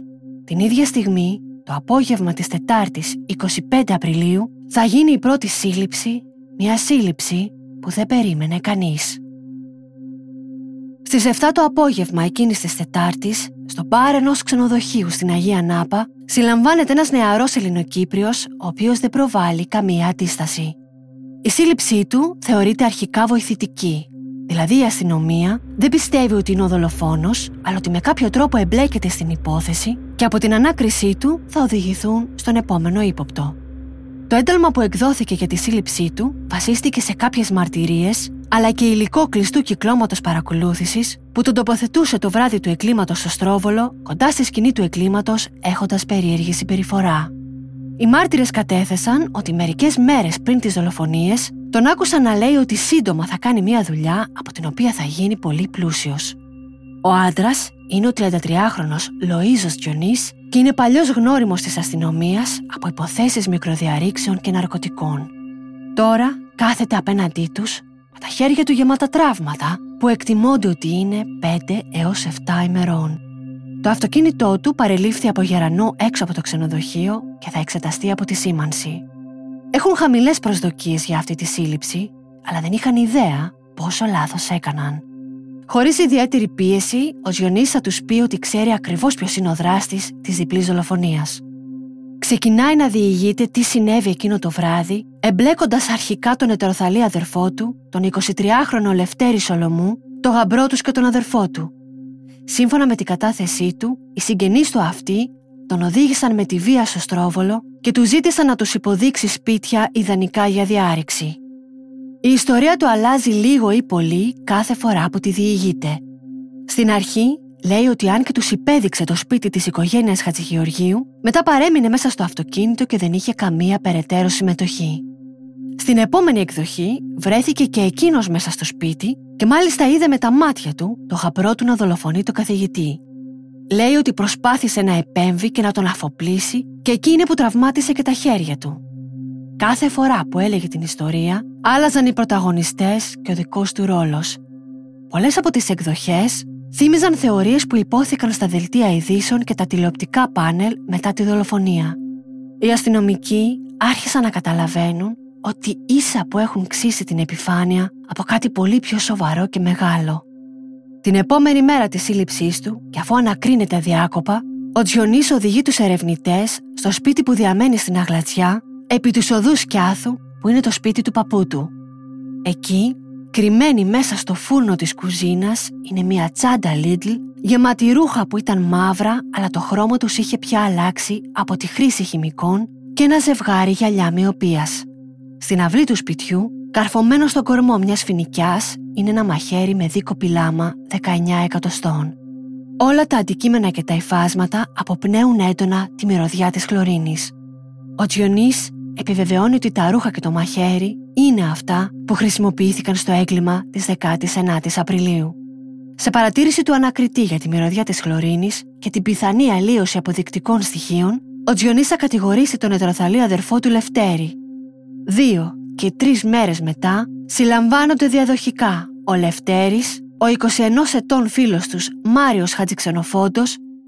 Την ίδια στιγμή, το απόγευμα της Τετάρτης εικοστή πέμπτη Απριλίου, θα γίνει η πρώτη σύλληψη, μια σύλληψη που δεν περίμενε κανείς. Στις εφτά το απόγευμα εκείνης της Τετάρτης, στο μπαρ ενός ξενοδοχείου στην Αγία Νάπα, συλλαμβάνεται ένας νεαρός Ελληνοκύπριος, ο οποίος δεν προβάλλει καμία αντίσταση. Η σύλληψή του θεωρείται αρχικά βοηθητική, δηλαδή η αστυνομία δεν πιστεύει ότι είναι ο δολοφόνος, αλλά ότι με κάποιο τρόπο εμπλέκεται στην υπόθεση και από την ανάκρισή του θα οδηγηθούν στον επόμενο ύποπτο. Το ένταλμα που εκδόθηκε για τη σύλληψή του βασίστηκε σε κάποιες μαρτυρίες, αλλά και υλικό κλειστού κυκλώματος παρακολούθησης που τον τοποθετούσε το βράδυ του εκκλήματος στο Στρόβολο, κοντά στη σκηνή του εκκλήματος, έχοντας περίεργη συμπεριφορά. Οι μάρτυρες κατέθεσαν ότι μερικές μέρες πριν τις δολοφονίες τον άκουσαν να λέει ότι σύντομα θα κάνει μια δουλειά από την οποία θα γίνει πολύ πλούσιος. Ο άντρας είναι ο τριαντατριάχρονος Λοΐζος Γιονής και είναι παλιός γνώριμος της αστυνομίας από υποθέσεις μικροδιαρρήξεων και ναρκωτικών. Τώρα κάθεται απέναντί τους με τα χέρια του γεμάτα τραύματα που εκτιμώνται ότι είναι πέντε έως επτά ημερών. Το αυτοκίνητό του παρελήφθη από γερανό έξω από το ξενοδοχείο και θα εξεταστεί από τη σήμανση. Έχουν χαμηλές προσδοκίες για αυτή τη σύλληψη, αλλά δεν είχαν ιδέα πόσο λάθος έκαναν. Χωρίς ιδιαίτερη πίεση, ο Γιονής θα τους πει ότι ξέρει ακριβώς ποιος είναι ο δράστης της διπλής δολοφονίας. Ξεκινάει να διηγείται τι συνέβη εκείνο το βράδυ, εμπλέκοντας αρχικά τον ετεροθαλή αδερφό του, τον εικοσιτριάχρονο Λευτέρη Σολομού, τον γαμπρό τους και τον αδερφό του. Σύμφωνα με την κατάθεσή του, οι συγγενείς του αυτοί τον οδήγησαν με τη βία στο Στρόβολο και του ζήτησαν να τους υποδείξει σπίτια ιδανικά για διάρρηξη. Η ιστορία του αλλάζει λίγο ή πολύ κάθε φορά που τη διηγείται. Στην αρχή λέει ότι αν και τους υπέδειξε το σπίτι της οικογένειας Χατζηγεωργίου, μετά παρέμεινε μέσα στο αυτοκίνητο και δεν είχε καμία περαιτέρω συμμετοχή. Στην επόμενη εκδοχή βρέθηκε και εκείνος μέσα στο σπίτι και μάλιστα είδε με τα μάτια του το γαμπρό του να δολοφονεί το καθηγητή. Λέει ότι προσπάθησε να επέμβει και να τον αφοπλίσει και εκεί είναι που τραυμάτισε και τα χέρια του. Κάθε φορά που έλεγε την ιστορία, άλλαζαν οι πρωταγωνιστές και ο δικός του ρόλος. Πολλές από τις εκδοχές θύμιζαν θεωρίες που υπόθηκαν στα δελτία ειδήσεων και τα τηλεοπτικά πάνελ μετά τη δολοφονία. Οι αστυνομικοί άρχισαν να καταλαβαίνουν ότι ίσα που έχουν ξύσει την επιφάνεια από κάτι πολύ πιο σοβαρό και μεγάλο. Την επόμενη μέρα της σύλληψής του, και αφού ανακρίνεται αδιάκοπα, ο Γιονής οδηγεί τους ερευνητές στο σπίτι που διαμένει στην Αγλαντζιά, επί του οδού Σκιάθου, που είναι το σπίτι του παππού του. Εκεί, κρυμμένη μέσα στο φούρνο της κουζίνας, είναι μια τσάντα Λίτλ γεμάτη ρούχα που ήταν μαύρα, αλλά το χρώμα τους είχε πια αλλάξει από τη χρήση χημικών και ένα ζευγάρι γυαλιά μοιοπίας. Στην αυλή του σπιτιού, καρφωμένο στον κορμό μιας φοινικιάς, είναι ένα μαχαίρι με δίκοπη λάμα δεκαεννιά εκατοστών. Όλα τα αντικείμενα και τα υφάσματα αποπνέουν έντονα τη μυρωδιά της χλωρίνης. Ο Γιονής επιβεβαιώνει ότι τα ρούχα και το μαχαίρι είναι αυτά που χρησιμοποιήθηκαν στο έγκλημα της δέκατης ένατης Απριλίου. Σε παρατήρηση του ανακριτή για τη μυρωδιά της χλωρίνης και την πιθανή αλλίωση αποδεικτικών στοιχείων, ο Γιονής θα κατηγορήσει τον ετεροθαλή αδερφό του Λευτέρη. Δύο και τρεις μέρες μετά συλλαμβάνονται διαδοχικά ο Λευτέρης, ο εικοσιενός ετών φίλος τους Μάριος Χατζηξενοφόντο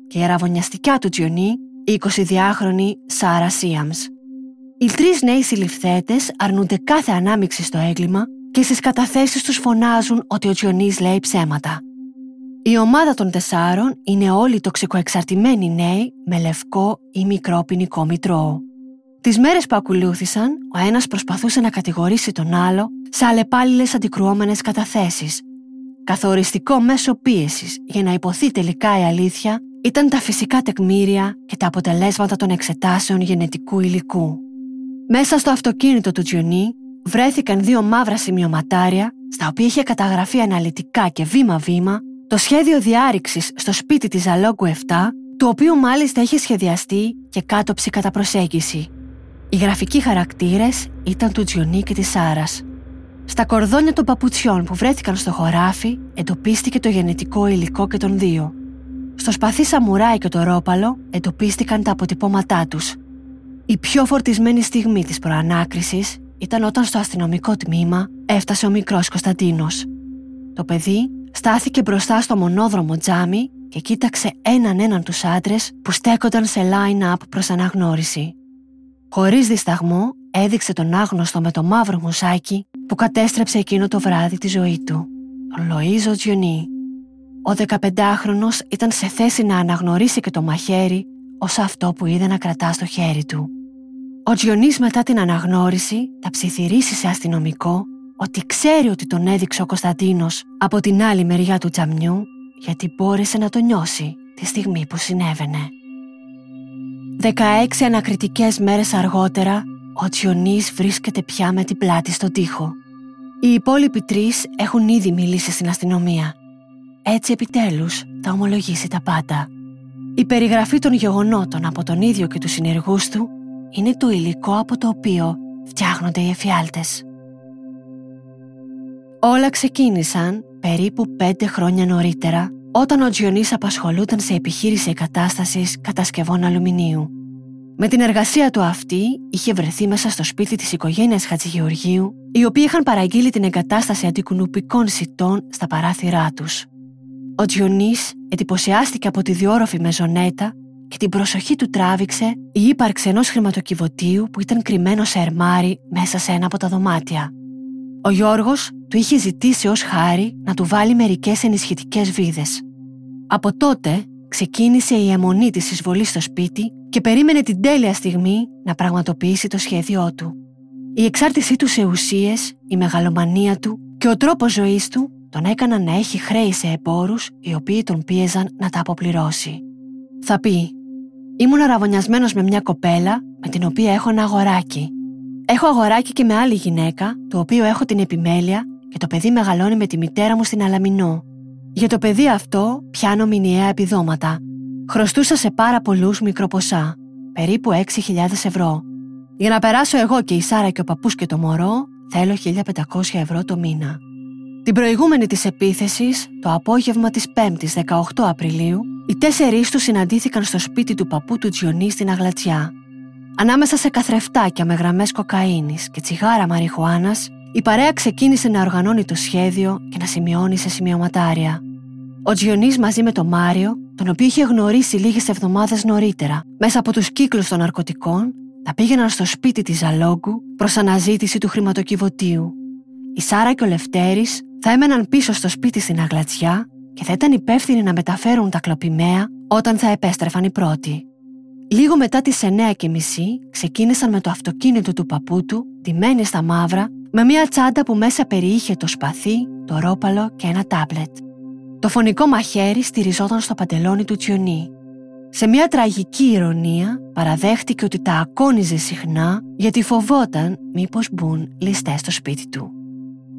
και η αραβωνιαστικιά του Γιονή, η εικοσιδυάχρονη Σάρα Σίαμς. Οι τρεις νέοι συλληφθέτες αρνούνται κάθε ανάμειξη στο έγκλημα και στις καταθέσεις τους φωνάζουν ότι ο Γιονής λέει ψέματα. Η ομάδα των τεσσάρων είναι όλοι τοξικοεξαρτημένοι νέοι με λευκό ή μικρό ποινικό μητρώο. Τις μέρες που ακολούθησαν, ο ένας προσπαθούσε να κατηγορήσει τον άλλο σε αλλεπάλληλες αντικρουόμενες καταθέσεις. Καθοριστικό μέσο πίεσης για να υποθεί τελικά η αλήθεια ήταν τα φυσικά τεκμήρια και τα αποτελέσματα των εξετάσεων γενετικού υλικού. Μέσα στο αυτοκίνητο του Γιονή βρέθηκαν δύο μαύρα σημειωματάρια, στα οποία είχε καταγραφεί αναλυτικά και βήμα-βήμα το σχέδιο διάρρηξης στο σπίτι της Αλόγκου επτά, το οποίο μάλιστα είχε σχεδιαστεί και κάτοψη κατά προσέγγιση. Οι γραφικοί χαρακτήρες ήταν του Γιονή και της Σάρας. Στα κορδόνια των παπουτσιών που βρέθηκαν στο χωράφι εντοπίστηκε το γενετικό υλικό και των δύο. Στο σπαθί σαμουράι και το ρόπαλο εντοπίστηκαν τα αποτυπώματά τους. Η πιο φορτισμένη στιγμή της προανάκρισης ήταν όταν στο αστυνομικό τμήμα έφτασε ο μικρός Κωνσταντίνος. Το παιδί στάθηκε μπροστά στο μονόδρομο τζάμι και κοίταξε έναν έναν τους άντρες που στέκονταν σε line-up προς αναγνώριση. Χωρίς δισταγμό έδειξε τον άγνωστο με το μαύρο μουσάκι που κατέστρεψε εκείνο το βράδυ τη ζωή του, τον Λοΐζο Γιονή. Ο δεκαπεντάχρονος ήταν σε θέση να αναγνωρίσει και το μαχαίρι ως αυτό που είδε να κρατά στο χέρι του. Ο Γιονής μετά την αναγνώριση θα ψιθυρίσει σε αστυνομικό ότι ξέρει ότι τον έδειξε ο Κωνσταντίνος από την άλλη μεριά του τζαμιού, γιατί μπόρεσε να το νιώσει τη στιγμή που συνέβαινε. δεκαέξι ανακριτικές μέρες αργότερα, ο Γιονής βρίσκεται πια με την πλάτη στον τοίχο. Οι υπόλοιποι τρεις έχουν ήδη μιλήσει στην αστυνομία. Έτσι επιτέλους θα ομολογήσει τα πάντα. Η περιγραφή των γεγονότων από τον ίδιο και τους συνεργούς του είναι το υλικό από το οποίο φτιάχνονται οι εφιάλτες. Όλα ξεκίνησαν περίπου πέντε χρόνια νωρίτερα, όταν ο Τζιονής απασχολούταν σε επιχείρηση εγκατάστασης κατασκευών αλουμινίου. Με την εργασία του αυτή, είχε βρεθεί μέσα στο σπίτι της οικογένειας Χατζηγεωργίου, οι οποίοι είχαν παραγγείλει την εγκατάσταση αντικουνουπικών σιτών στα παράθυρά τους. Ο Τζιονής εντυπωσιάστηκε από τη διόρροφη μεζονέτα και την προσοχή του τράβηξε η ύπαρξη ενός χρηματοκιβωτίου που ήταν κρυμμένο σε αρμάρι μέσα σε ένα από τα δωμάτια. Ο Γιώργος του είχε ζητήσει ως χάρη να του βάλει μερικές ενισχυτικές βίδες. Από τότε ξεκίνησε η αιμονή της εισβολής στο σπίτι και περίμενε την τέλεια στιγμή να πραγματοποιήσει το σχέδιό του. Η εξάρτησή του σε ουσίες, η μεγαλομανία του και ο τρόπος ζωής του τον έκαναν να έχει χρέη σε εμπόρους οι οποίοι τον πίεζαν να τα αποπληρώσει. Θα πει «Ήμουν αραβωνιασμένος με μια κοπέλα με την οποία έχω ένα αγοράκι. Έχω αγοράκι και με άλλη γυναίκα, το οποίο έχω την επιμέλεια και το παιδί μεγαλώνει με τη μητέρα μου στην Αλαμινό. Για το παιδί αυτό πιάνω μηνιαία επιδόματα. Χρωστούσα σε πάρα πολλούς μικροποσά, περίπου έξι χιλιάδες ευρώ. Για να περάσω εγώ και η Σάρα και ο παππούς και το μωρό, θέλω χίλια πεντακόσια ευρώ το μήνα». Την προηγούμενη της επίθεσης, το απόγευμα της πέμπτης δεκαοκτώ Απριλίου, οι τέσσερις τους συναντήθηκαν στο σπίτι του παππού του Τζιονί στην Αγλαντζιά. Ανάμεσα σε καθρεφτάκια με γραμμές κοκαίνης και τσιγάρα μαριχουάνας, η παρέα ξεκίνησε να οργανώνει το σχέδιο και να σημειώνει σε σημειωματάρια. Ο Τζιονής μαζί με τον Μάριο, τον οποίο είχε γνωρίσει λίγες εβδομάδες νωρίτερα, μέσα από τους κύκλους των ναρκωτικών, τα πήγαιναν στο σπίτι της Ζαλόγκου προς αναζήτηση του χρηματοκιβωτίου. Η Σάρα και ο Λευτέρης θα έμεναν πίσω στο σπίτι στην Αγλαντζιά και θα ήταν υπεύθυνοι να μεταφέρουν τα κλοπημαία όταν θα επέστρεφαν οι πρώτοι. Λίγο μετά τις εννιά και μισή ξεκίνησαν με το αυτοκίνητο του παππού του, ντυμένοι στα μαύρα, με μια τσάντα που μέσα περιείχε το σπαθί, το ρόπαλο και ένα τάμπλετ. Το φωνικό μαχαίρι στηριζόταν στο παντελόνι του Τζιονί. Σε μια τραγική ηρωνία παραδέχτηκε ότι τα ακόνιζε συχνά γιατί φοβόταν μήπως μπουν ληστές στο σπίτι του.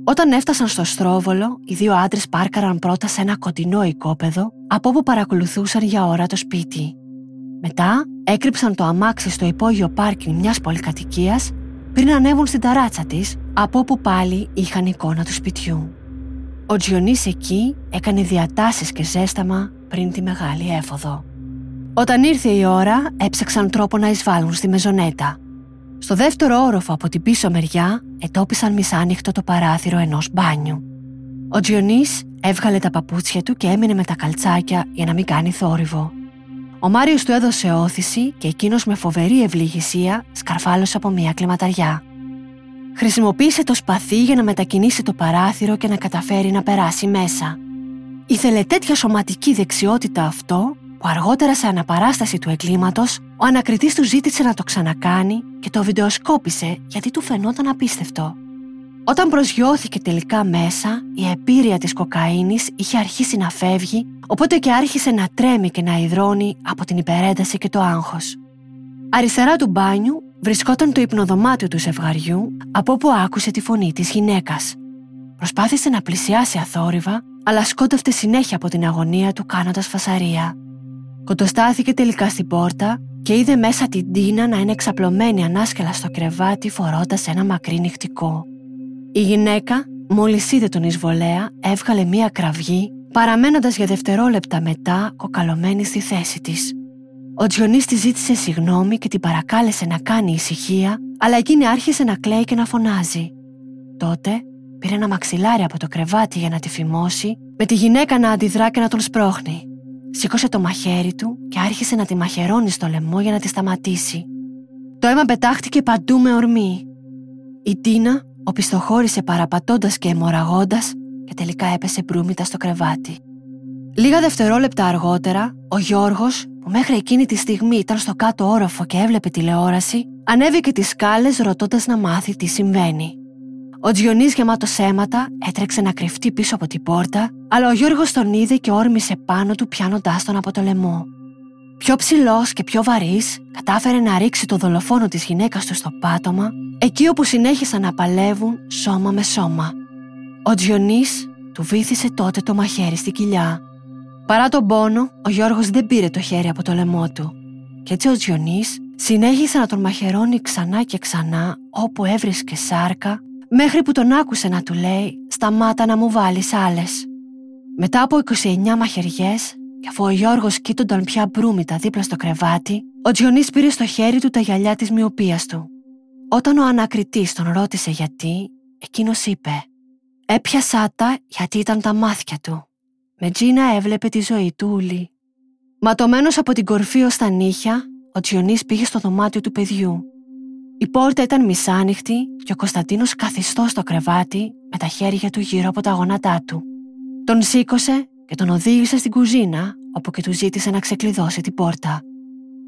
Όταν έφτασαν στο Στρόβολο, οι δύο άντρες πάρκαραν πρώτα σε ένα κοντινό οικόπεδο, από όπου παρακολουθούσαν για ώρα το σπίτι. Μετά έκρυψαν το αμάξι στο υπόγειο πάρκινγκ μιας πολυκατοικίας πριν ανέβουν στην ταράτσα της, από όπου πάλι είχαν εικόνα του σπιτιού. Ο Τζιονής εκεί έκανε διατάσεις και ζέσταμα πριν τη μεγάλη έφοδο. Όταν ήρθε η ώρα, έψαξαν τρόπο να εισβάλλουν στη μεζονέτα. Στο δεύτερο όροφο από την πίσω μεριά ετόπισαν μισάνοιχτο το παράθυρο ενός μπάνιου. Ο Τζιονής έβγαλε τα παπούτσια του και έμεινε με τα καλτσάκια για να μην κάνει θόρυβο. Ο Μάριος του έδωσε όθηση και εκείνος με φοβερή ευληγησία σκαρφάλωσε από μια κλιματαριά. Χρησιμοποίησε το σπαθί για να μετακινήσει το παράθυρο και να καταφέρει να περάσει μέσα. Ήθελε τέτοια σωματική δεξιότητα αυτό που αργότερα σε αναπαράσταση του εγκλήματος ο ανακριτής του ζήτησε να το ξανακάνει και το βιντεοσκόπησε γιατί του φαινόταν απίστευτο. Όταν προσγειώθηκε τελικά μέσα, η επίρρεια της κοκαίνης είχε αρχίσει να φεύγει, οπότε και άρχισε να τρέμει και να υδρώνει από την υπερένταση και το άγχος. Αριστερά του μπάνιου βρισκόταν το υπνοδωμάτιο του ζευγαριού, από όπου άκουσε τη φωνή της γυναίκας. Προσπάθησε να πλησιάσει αθόρυβα, αλλά σκόντευτε συνέχεια από την αγωνία του κάνοντας φασαρία. Κοντοστάθηκε τελικά στην πόρτα και είδε μέσα την Ντίνα να είναι εξαπλωμένη ανάσκελα στο κρεβάτι, φορώντας ένα μακρύ νυχτικό. Η γυναίκα, μόλις είδε τον εισβολέα, έβγαλε μία κραυγή, παραμένοντας για δευτερόλεπτα μετά κοκαλωμένη στη θέση της. Ο Τζιονής της ζήτησε συγγνώμη και την παρακάλεσε να κάνει ησυχία, αλλά εκείνη άρχισε να κλαίει και να φωνάζει. Τότε πήρε ένα μαξιλάρι από το κρεβάτι για να τη φημώσει, με τη γυναίκα να αντιδρά και να τον σπρώχνει. Σήκωσε το μαχαίρι του και άρχισε να τη μαχαιρώνει στο λαιμό για να τη σταματήσει. Το αίμα πετάχτηκε παντού με ορμή. Η Ντίνα οπισθοχώρησε παραπατώντας και αιμορραγώντας και τελικά έπεσε μπρούμητα στο κρεβάτι. Λίγα δευτερόλεπτα αργότερα, ο Γιώργος, που μέχρι εκείνη τη στιγμή ήταν στο κάτω όροφο και έβλεπε τηλεόραση, ανέβηκε τις σκάλες ρωτώντας να μάθει τι συμβαίνει. Ο Τζιονής γεμάτος αίματα έτρεξε να κρυφτεί πίσω από την πόρτα, αλλά ο Γιώργος τον είδε και όρμησε πάνω του πιάνοντάς τον από το λαιμό. Πιο ψηλός και πιο βαρύς, κατάφερε να ρίξει το δολοφόνο της γυναίκας του στο πάτωμα, εκεί όπου συνέχισαν να παλεύουν σώμα με σώμα. Ο Τζιονής του βύθισε τότε το μαχαίρι στην κοιλιά. Παρά τον πόνο, ο Γιώργος δεν πήρε το χέρι από το λαιμό του. Κι έτσι ο Τζιονής Συνέχισε να τον μαχαιρώνει ξανά και ξανά όπου έβρισκε σάρκα, μέχρι που τον άκουσε να του λέει «Σταμάτα να μου βάλεις άλλες». Μετά από είκοσι εννιά μαχαιριές, και αφού ο Γιώργος κοίτονταν πια μπρούμητα δίπλα στο κρεβάτι, ο Τζιονής πήρε στο χέρι του τα γυαλιά της μοιοπίας του. Όταν ο ανακριτής τον ρώτησε γιατί, εκείνος είπε «Έπιασά τα γιατί ήταν τα μάτια του». Με Τζίνα έβλεπε τη ζωή του ούλη. Ματωμένος από την κορφή ως τα νύχια, ο Τζιονής πήγε στο δωμάτιο του παιδιού. Η πόρτα ήταν μισάνοιχτη και ο Κωνσταντίνος καθιστό στο κρεβάτι με τα χέρια του γύρω από τα γόνατά του. Τον σήκωσε και τον οδήγησε στην κουζίνα, όπου και του ζήτησε να ξεκλειδώσει την πόρτα.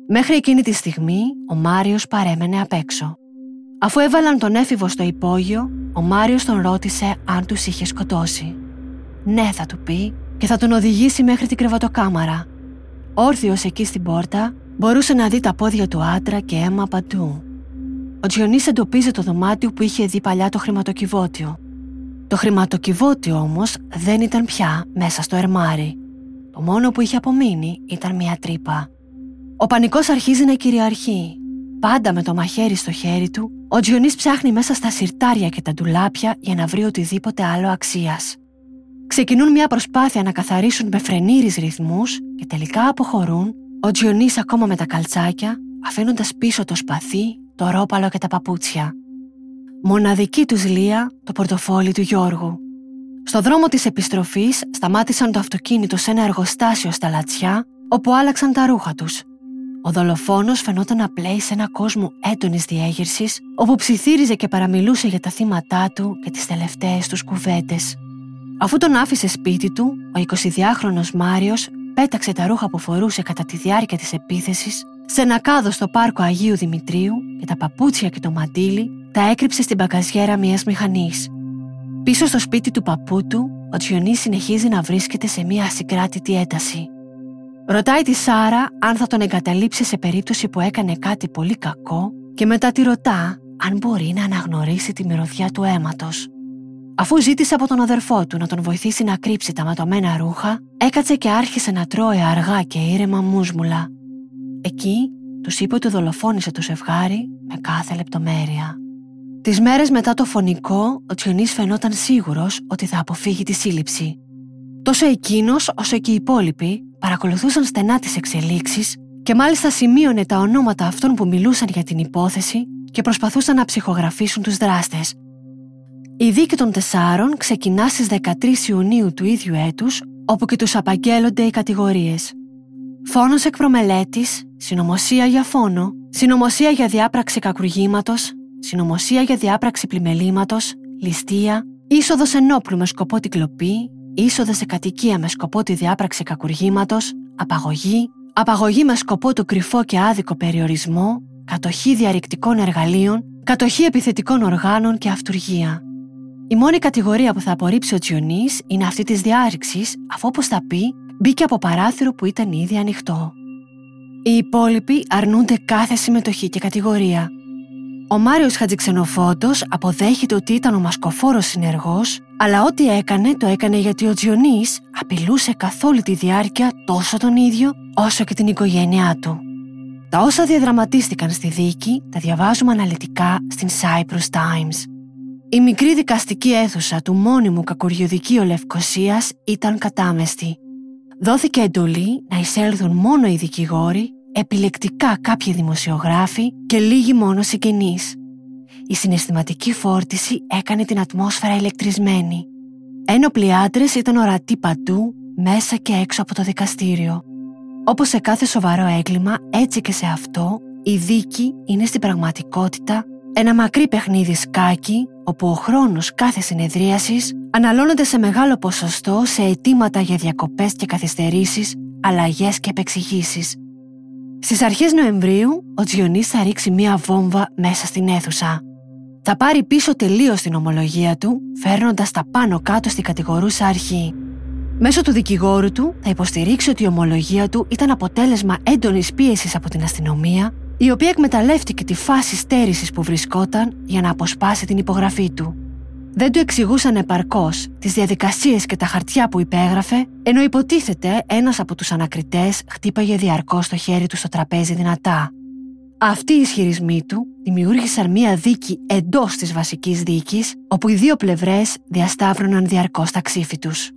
Μέχρι εκείνη τη στιγμή, ο Μάριος παρέμενε απ' έξω. Αφού έβαλαν τον έφηβο στο υπόγειο, ο Μάριος τον ρώτησε αν τους είχε σκοτώσει. «Ναι», θα του πει, και θα τον οδηγήσει μέχρι την κρεβατοκάμαρα. Όρθιος εκεί στην πόρτα, μπορούσε να δει τα πόδια του άντρα και αίμα παντού. Ο Τζιονής εντοπίζει το δωμάτιο που είχε δει παλιά το χρηματοκιβώτιο. Το χρηματοκιβώτιο όμως δεν ήταν πια μέσα στο ερμάρι. Το μόνο που είχε απομείνει ήταν μια τρύπα. Ο πανικός αρχίζει να κυριαρχεί. Πάντα με το μαχαίρι στο χέρι του, ο Τζιονής ψάχνει μέσα στα συρτάρια και τα ντουλάπια για να βρει οτιδήποτε άλλο αξίας. Ξεκινούν μια προσπάθεια να καθαρίσουν με φρενήρις ρυθμούς και τελικά αποχωρούν, ο Τζιονής ακόμα με τα καλτσάκια, αφήνοντας πίσω το σπαθί, το ρόπαλο και τα παπούτσια. Μοναδική τους λία, το πορτοφόλι του Γιώργου. Στο δρόμο της επιστροφής σταμάτησαν το αυτοκίνητο σε ένα εργοστάσιο στα Λατσιά, όπου άλλαξαν τα ρούχα τους. Ο δολοφόνος φαινόταν να πλέει σε ένα κόσμο έντονης διέγερσης, όπου ψιθύριζε και παραμιλούσε για τα θύματά του και τις τελευταίες τους κουβέντες. Αφού τον άφησε σπίτι του, ο εικοσιδυάχρονος Μάριος πέταξε τα ρούχα που φορούσε κατά τη διάρκεια της επίθεσης σε ένα κάδο στο πάρκο Αγίου Δημητρίου και τα παπούτσια και το μαντίλι τα έκρυψε στην μπαγκαζιέρα μιας μηχανής. Πίσω στο σπίτι του παππού του, ο Τζιονής συνεχίζει να βρίσκεται σε μια ασυγκράτητη ένταση. Ρωτάει τη Σάρα αν θα τον εγκαταλείψει σε περίπτωση που έκανε κάτι πολύ κακό και μετά τη ρωτά αν μπορεί να αναγνωρίσει τη μυρωδιά του αίματος. Αφού ζήτησε από τον αδερφό του να τον βοηθήσει να κρύψει τα ματωμένα ρούχα, έκατσε και άρχισε να τρώει αργά και ήρεμα μουσμουλα. Εκεί τους είπε ότι δολοφόνησε το ζευγάρι με κάθε λεπτομέρεια. Τις μέρες μετά το φονικό, ο Τζιονής φαινόταν σίγουρος ότι θα αποφύγει τη σύλληψη. Τόσο εκείνος όσο και οι υπόλοιποι παρακολουθούσαν στενά τις εξελίξεις και μάλιστα σημείωνε τα ονόματα αυτών που μιλούσαν για την υπόθεση και προσπαθούσαν να ψυχογραφήσουν τους δράστες. Η δίκη των τεσσάρων ξεκινά στις δεκατρείς Ιουνίου του ίδιου έτους, όπου και τους απαγγέλλονται οι κατηγορίες. Φόνος εκ προμελέτης, συνωμοσία για φόνο, συνωμοσία για διάπραξη κακουργήματος, συνωμοσία για διάπραξη πλημελήματος, ληστεία, είσοδος ενόπλου με σκοπό την κλοπή, είσοδος σε κατοικία με σκοπό τη διάπραξη κακουργήματος, απαγωγή, απαγωγή με σκοπό το κρυφό και άδικο περιορισμό, κατοχή διαρρηκτικών εργαλείων, κατοχή επιθετικών οργάνων και αυτουργία. Η μόνη κατηγορία που θα απορρίψει ο Τζιονής είναι αυτή της διάρρηξης, αφού όπως θα πει, μπήκε από παράθυρο που ήταν ήδη ανοιχτό. Οι υπόλοιποι αρνούνται κάθε συμμετοχή και κατηγορία. Ο Μάριος Χατζηξενοφόντος αποδέχεται ότι ήταν ο μασκοφόρος συνεργός, αλλά ό,τι έκανε το έκανε γιατί ο Τζιονής απειλούσε καθ' όλη τη διάρκεια τόσο τον ίδιο όσο και την οικογένειά του. Τα όσα διαδραματίστηκαν στη δίκη τα διαβάζουμε αναλυτικά στην Cyprus Times. Η μικρή δικαστική αίθουσα του μόνιμου κακουργιοδικείου Λευκοσίας ήταν κατάμεστη. Δόθηκε εντολή να εισέλθουν μόνο οι δικηγόροι, επιλεκτικά κάποιοι δημοσιογράφοι και λίγοι μόνο συγγενείς. Η συναισθηματική φόρτιση έκανε την ατμόσφαιρα ηλεκτρισμένη. Ένοπλοι άντρες ήταν ορατοί παντού, μέσα και έξω από το δικαστήριο. Όπως σε κάθε σοβαρό έγκλημα, έτσι και σε αυτό, η δίκη είναι στην πραγματικότητα ένα μακρύ παιχνίδι σκάκι, όπου ο χρόνος κάθε συνεδρίασης αναλώνεται σε μεγάλο ποσοστό σε αιτήματα για διακοπές και καθυστερήσεις, αλλαγές και επεξηγήσεις. Στις αρχές Νοεμβρίου, ο Τζιονής θα ρίξει μία βόμβα μέσα στην αίθουσα. Θα πάρει πίσω τελείως την ομολογία του, φέρνοντας τα πάνω κάτω στην κατηγορούσα αρχή. Μέσω του δικηγόρου του θα υποστηρίξει ότι η ομολογία του ήταν αποτέλεσμα έντονης πίεσης από την αστυνομία, η οποία εκμεταλλεύτηκε τη φάση στέρησης που βρισκόταν για να αποσπάσει την υπογραφή του. Δεν του εξηγούσαν επαρκώς τις διαδικασίες και τα χαρτιά που υπέγραφε, ενώ υποτίθεται ένας από τους ανακριτές χτύπαγε διαρκώς το χέρι του στο τραπέζι δυνατά. Αυτοί οι ισχυρισμοί του δημιούργησαν μία δίκη εντός της βασικής δίκης, όπου οι δύο πλευρές διασταύρωναν διαρκώς τα ξύφη τους.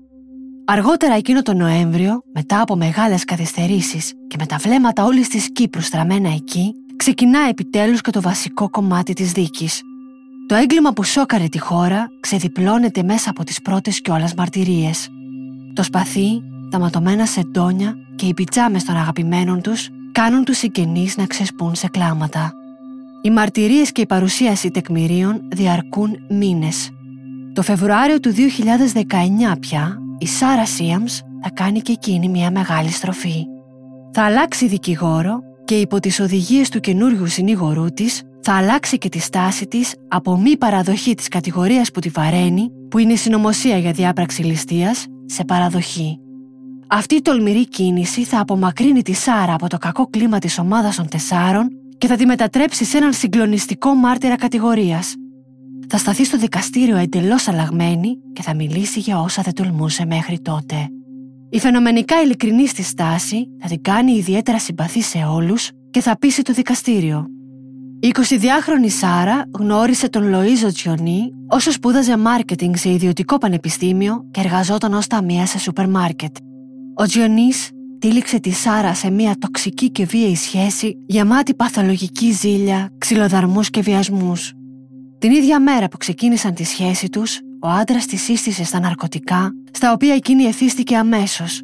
Αργότερα εκείνο τον Νοέμβριο, μετά από μεγάλες καθυστερήσεις και με τα βλέμματα όλης της Κύπρου στραμμένα εκεί, ξεκινά επιτέλους και το βασικό κομμάτι της δίκης. Το έγκλημα που σόκαρε τη χώρα ξεδιπλώνεται μέσα από τις πρώτες κιόλας μαρτυρίες. Το σπαθί, τα ματωμένα σεντόνια και οι πιτζάμες των αγαπημένων τους κάνουν τους συγγενείς να ξεσπούν σε κλάματα. Οι μαρτυρίες και η παρουσίαση τεκμηρίων διαρκούν μήνες. Το Φεβρουάριο του δύο χιλιάδες δεκαεννιά πια, η Σάρα Σίαμς θα κάνει και εκείνη μια μεγάλη στροφή. Θα αλλάξει δικηγόρο και υπό τις οδηγίες του καινούριου συνήγορού της θα αλλάξει και τη στάση της από μη παραδοχή της κατηγορίας που τη βαραίνει, που είναι συνωμοσία για διάπραξη ληστείας, σε παραδοχή. Αυτή η τολμηρή κίνηση θα απομακρύνει τη Σάρα από το κακό κλίμα της ομάδας των τεσσάρων και θα τη μετατρέψει σε έναν συγκλονιστικό μάρτυρα κατηγορίας. Θα σταθεί στο δικαστήριο εντελώς αλλαγμένη και θα μιλήσει για όσα δεν τολμούσε μέχρι τότε. Η φαινομενικά ειλικρινής της στάση θα την κάνει ιδιαίτερα συμπαθή σε όλους και θα πείσει το δικαστήριο. Η εικοσιδιάχρονη Σάρα γνώρισε τον Λοΐζο Γιονή όσο σπούδαζε μάρκετινγκ σε ιδιωτικό πανεπιστήμιο και εργαζόταν ως ταμεία σε σούπερ μάρκετ. Ο Γιονής τύλιξε τη Σάρα σε μια τοξική και βίαιη σχέση γεμάτη παθολογική ζήλια, ξυλοδαρμούς και βιασμούς. Την ίδια μέρα που ξεκίνησαν τη σχέση τους, ο άντρας της σύστησε στα ναρκωτικά, στα οποία εκείνη εθίστηκε αμέσως.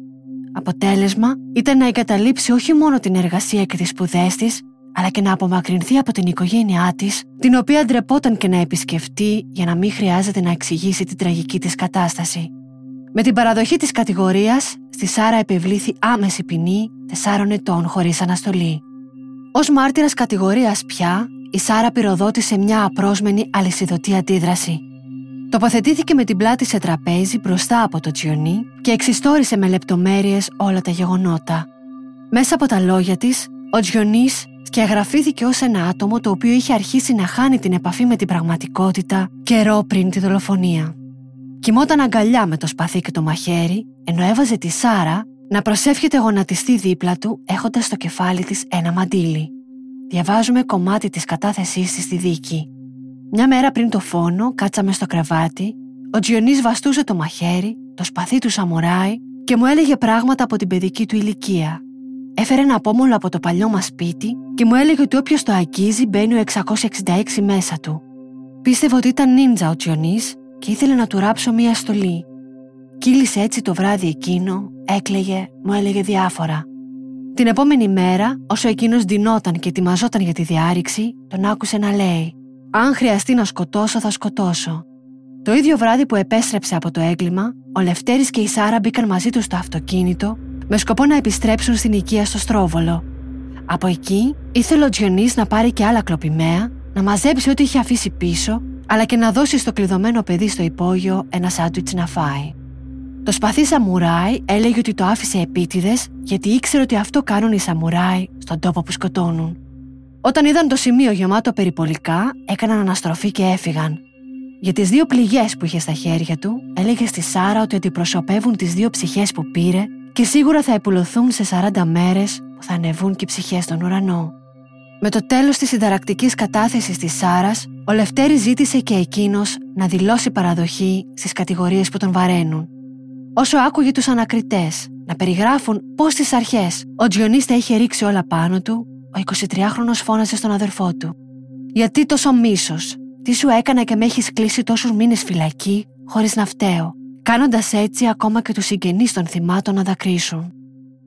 Αποτέλεσμα ήταν να εγκαταλείψει όχι μόνο την εργασία και τις σπουδές της, αλλά και να απομακρυνθεί από την οικογένειά της, την οποία ντρεπόταν και να επισκεφτεί για να μην χρειάζεται να εξηγήσει την τραγική της κατάσταση. Με την παραδοχή της κατηγορίας, στη Σάρα επιβλήθη άμεση ποινή τεσσάρων ετών χωρίς αναστολή. Ως μάρτυρας κατηγορίας πια, η Σάρα πυροδότησε μια απρόσμενη αλυσιδωτή αντίδραση. Τοποθετήθηκε με την πλάτη σε τραπέζι μπροστά από το Γιονή και εξιστόρισε με λεπτομέρειες όλα τα γεγονότα. Μέσα από τα λόγια της, ο Γιονής σκιαγραφήθηκε ως ένα άτομο το οποίο είχε αρχίσει να χάνει την επαφή με την πραγματικότητα καιρό πριν τη δολοφονία. Κοιμόταν αγκαλιά με το σπαθί και το μαχαίρι, ενώ έβαζε τη Σάρα να προσεύχεται γονατιστή δίπλα του, έχοντας στο κεφάλι της ένα μαντίλι. Διαβάζουμε κομμάτι της κατάθεσής της στη δίκη. Μια μέρα πριν το φόνο, κάτσαμε στο κρεβάτι, ο Γιονής βαστούσε το μαχαίρι, το σπαθί του σαμουράι και μου έλεγε πράγματα από την παιδική του ηλικία. Έφερε ένα απόμολο από το παλιό μας σπίτι και μου έλεγε ότι όποιος το αγγίζει μπαίνει ο εξακόσια εξήντα έξι μέσα του. Πίστευε ότι ήταν νίντζα ο Γιονής και ήθελε να του ράψω μία στολή. Κύλησε έτσι το βράδυ εκείνο, έκλαιγε, μου έλεγε διάφορα. Την επόμενη μέρα, όσο εκείνος ντυνόταν και ετοιμαζόταν για τη διάρρηξη, τον άκουσε να λέει «Αν χρειαστεί να σκοτώσω, θα σκοτώσω». Το ίδιο βράδυ που επέστρεψε από το έγκλημα, ο Λευτέρης και η Σάρα μπήκαν μαζί του στο αυτοκίνητο με σκοπό να επιστρέψουν στην οικία στο Στρόβολο. Από εκεί ήθελε ο Γιονής να πάρει και άλλα κλοπημαία, να μαζέψει ό,τι είχε αφήσει πίσω, αλλά και να δώσει στο κλειδωμένο παιδί στο υπόγειο ένα σάντουιτς να φάει. Το σπαθί σαμουράι έλεγε ότι το άφησε επίτηδες, γιατί ήξερε ότι αυτό κάνουν οι σαμουράι στον τόπο που σκοτώνουν. Όταν είδαν το σημείο γεμάτο περιπολικά, έκαναν αναστροφή και έφυγαν. Για τις δύο πληγές που είχε στα χέρια του, έλεγε στη Σάρα ότι αντιπροσωπεύουν τις δύο ψυχές που πήρε και σίγουρα θα επουλωθούν σε σαράντα μέρες που θα ανεβούν και οι ψυχές στον ουρανό. Με το τέλος της συνταρακτικής κατάθεσης της Σάρας, ο Λευτέρης ζήτησε και εκείνος να δηλώσει παραδοχή στις κατηγορίες που τον βαραίνουν. Όσο άκουγε τους ανακριτές να περιγράφουν πώς στις αρχές ο Γιονής τα είχε ρίξει όλα πάνω του, ο εικοσιτριάχρονος φώνασε στον αδερφό του «Γιατί τόσο μίσος, τι σου έκανα και με έχεις κλείσει τόσους μήνες φυλακή χωρίς να φταίω», κάνοντας έτσι ακόμα και τους συγγενείς των θυμάτων να δακρύσουν.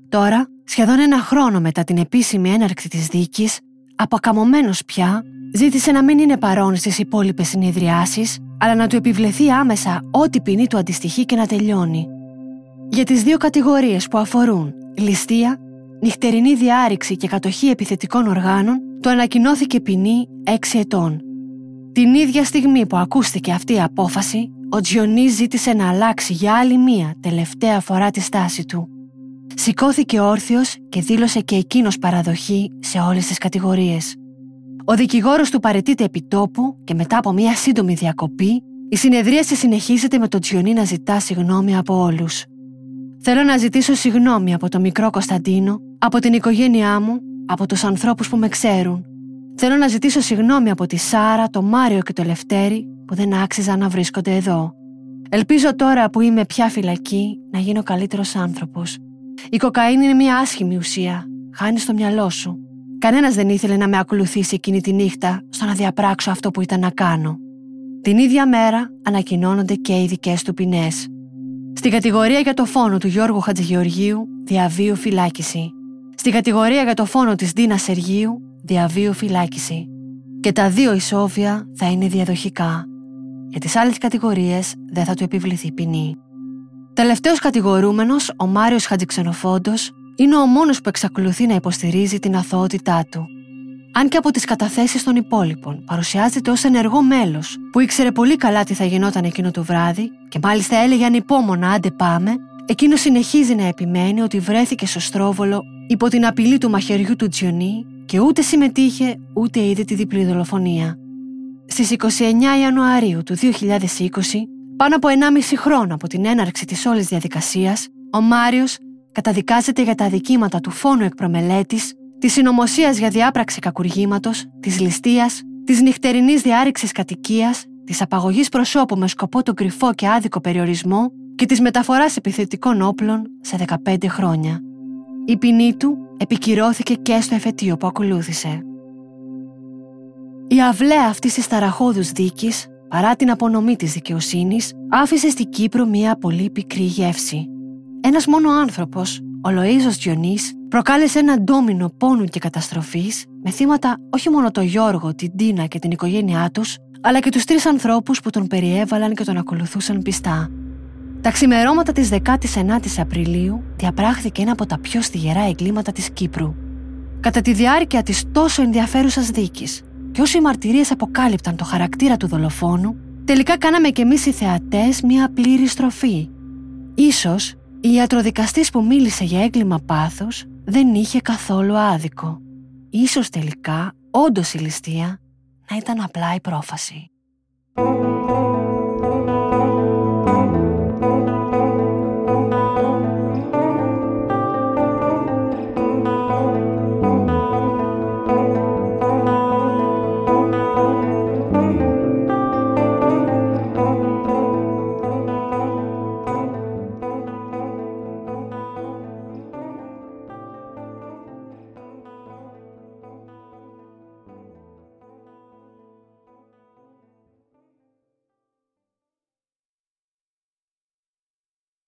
Τώρα, σχεδόν ένα χρόνο μετά την επίσημη έναρξη της δίκης, αποκαμωμένος πια, ζήτησε να μην είναι παρόν στις υπόλοιπες συνεδριάσεις, αλλά να του επιβλεθεί άμεσα ό,τι ποινή του αντιστοιχεί και να τελειώνει. Για τις δύο κατηγορίες που αφορούν ληστεία, νυχτερινή διάρρηξη και κατοχή επιθετικών οργάνων, του ανακοινώθηκε ποινή έξι ετών. Την ίδια στιγμή που ακούστηκε αυτή η απόφαση, ο Γιονής ζήτησε να αλλάξει για άλλη μία τελευταία φορά τη στάση του. Σηκώθηκε όρθιος και δήλωσε και εκείνος παραδοχή σε όλες τις κατηγορίες. Ο δικηγόρος του παραιτείται επί τόπου και μετά από μια σύντομη διακοπή, η συνεδρίαση συνεχίζεται με τον Γιονή να ζητά συγγνώμη από όλους. «Θέλω να ζητήσω συγγνώμη από τον μικρό Κωνσταντίνο, από την οικογένειά μου, από τους ανθρώπους που με ξέρουν. Θέλω να ζητήσω συγγνώμη από τη Σάρα, το Μάριο και το Λευτέρη που δεν άξιζα να βρίσκονται εδώ. Ελπίζω τώρα που είμαι πια φυλακή να γίνω καλύτερος άνθρωπος. Η κοκαίνη είναι μια άσχημη ουσία. Χάνεις το μυαλό σου. Κανένας δεν ήθελε να με ακολουθήσει εκείνη τη νύχτα στο να διαπράξω αυτό που ήταν να κάνω. Την ίδια μέρα ανακοινώνονται και οι δικές του ποινές. Στην κατηγορία για το φόνο του Γιώργου Χατζηγεωργίου, διαβίου φυλάκιση. Στην κατηγορία για το φόνο της Ντίνα Σεργίου, διαβίου φυλάκιση. Και τα δύο ισόβια θα είναι διαδοχικά. Για τις άλλες κατηγορίες δεν θα του επιβληθεί ποινή. Τελευταίος κατηγορούμενος, ο Μάριος Χατζηξενοφόντο, είναι ο μόνος που εξακολουθεί να υποστηρίζει την αθωότητά του. Αν και από τις καταθέσεις των υπόλοιπων παρουσιάζεται ως ενεργό μέλος, που ήξερε πολύ καλά τι θα γινόταν εκείνο το βράδυ και μάλιστα έλεγε ανυπόμονα «άντε πάμε», εκείνος συνεχίζει να επιμένει ότι βρέθηκε στο Στρόβολο υπό την απειλή του μαχαιριού του Τζιονί και ούτε συμμετείχε ούτε είδε τη διπλή δολοφονία. Στις είκοσι εννέα Ιανουαρίου του δύο χιλιάδες είκοσι, πάνω από ενάμιση χρόνο από την έναρξη της όλης διαδικασίας, ο Μάριος καταδικάζεται για τα αδικήματα του φόνου εκ προμελέτης, της συνωμοσίας για διάπραξη κακουργήματος, της ληστείας, της νυχτερινής διάρρηξης κατοικίας, της απαγωγής προσώπου με σκοπό τον κρυφό και άδικο περιορισμό και της μεταφοράς επιθετικών όπλων σε δεκαπέντε χρόνια. Η ποινή του επικυρώθηκε και στο εφετείο που ακολούθησε. Η αυλαία αυτής της ταραχώδους δίκης, παρά την απονομή της δικαιοσύνης, άφησε στην Κύπρο μια πολύ πικρή γεύση. Ένας μόνο άνθρωπος, ο Λοΐζος Γιονής, προκάλεσε ένα ντόμινο πόνου και καταστροφής με θύματα όχι μόνο τον Γιώργο, την Ντίνα και την οικογένειά τους, αλλά και τους τρεις ανθρώπους που τον περιέβαλαν και τον ακολουθούσαν πιστά. Τα ξημερώματα της δέκατης ενάτης Απριλίου διαπράχθηκε ένα από τα πιο στιγερά εγκλήματα της Κύπρου. Κατά τη διάρκεια της τόσο ενδιαφέρουσας δίκης, και όσοι οι μαρτυρίες αποκάλυπταν το χαρακτήρα του δολοφόνου, τελικά κάναμε κι εμείς οι θεατές μια πλήρη στροφή. Ίσως η ιατροδικαστής που μίλησε για έγκλημα πάθους δεν είχε καθόλου άδικο. Ίσως τελικά, όντως η ληστεία να ήταν απλά η πρόφαση.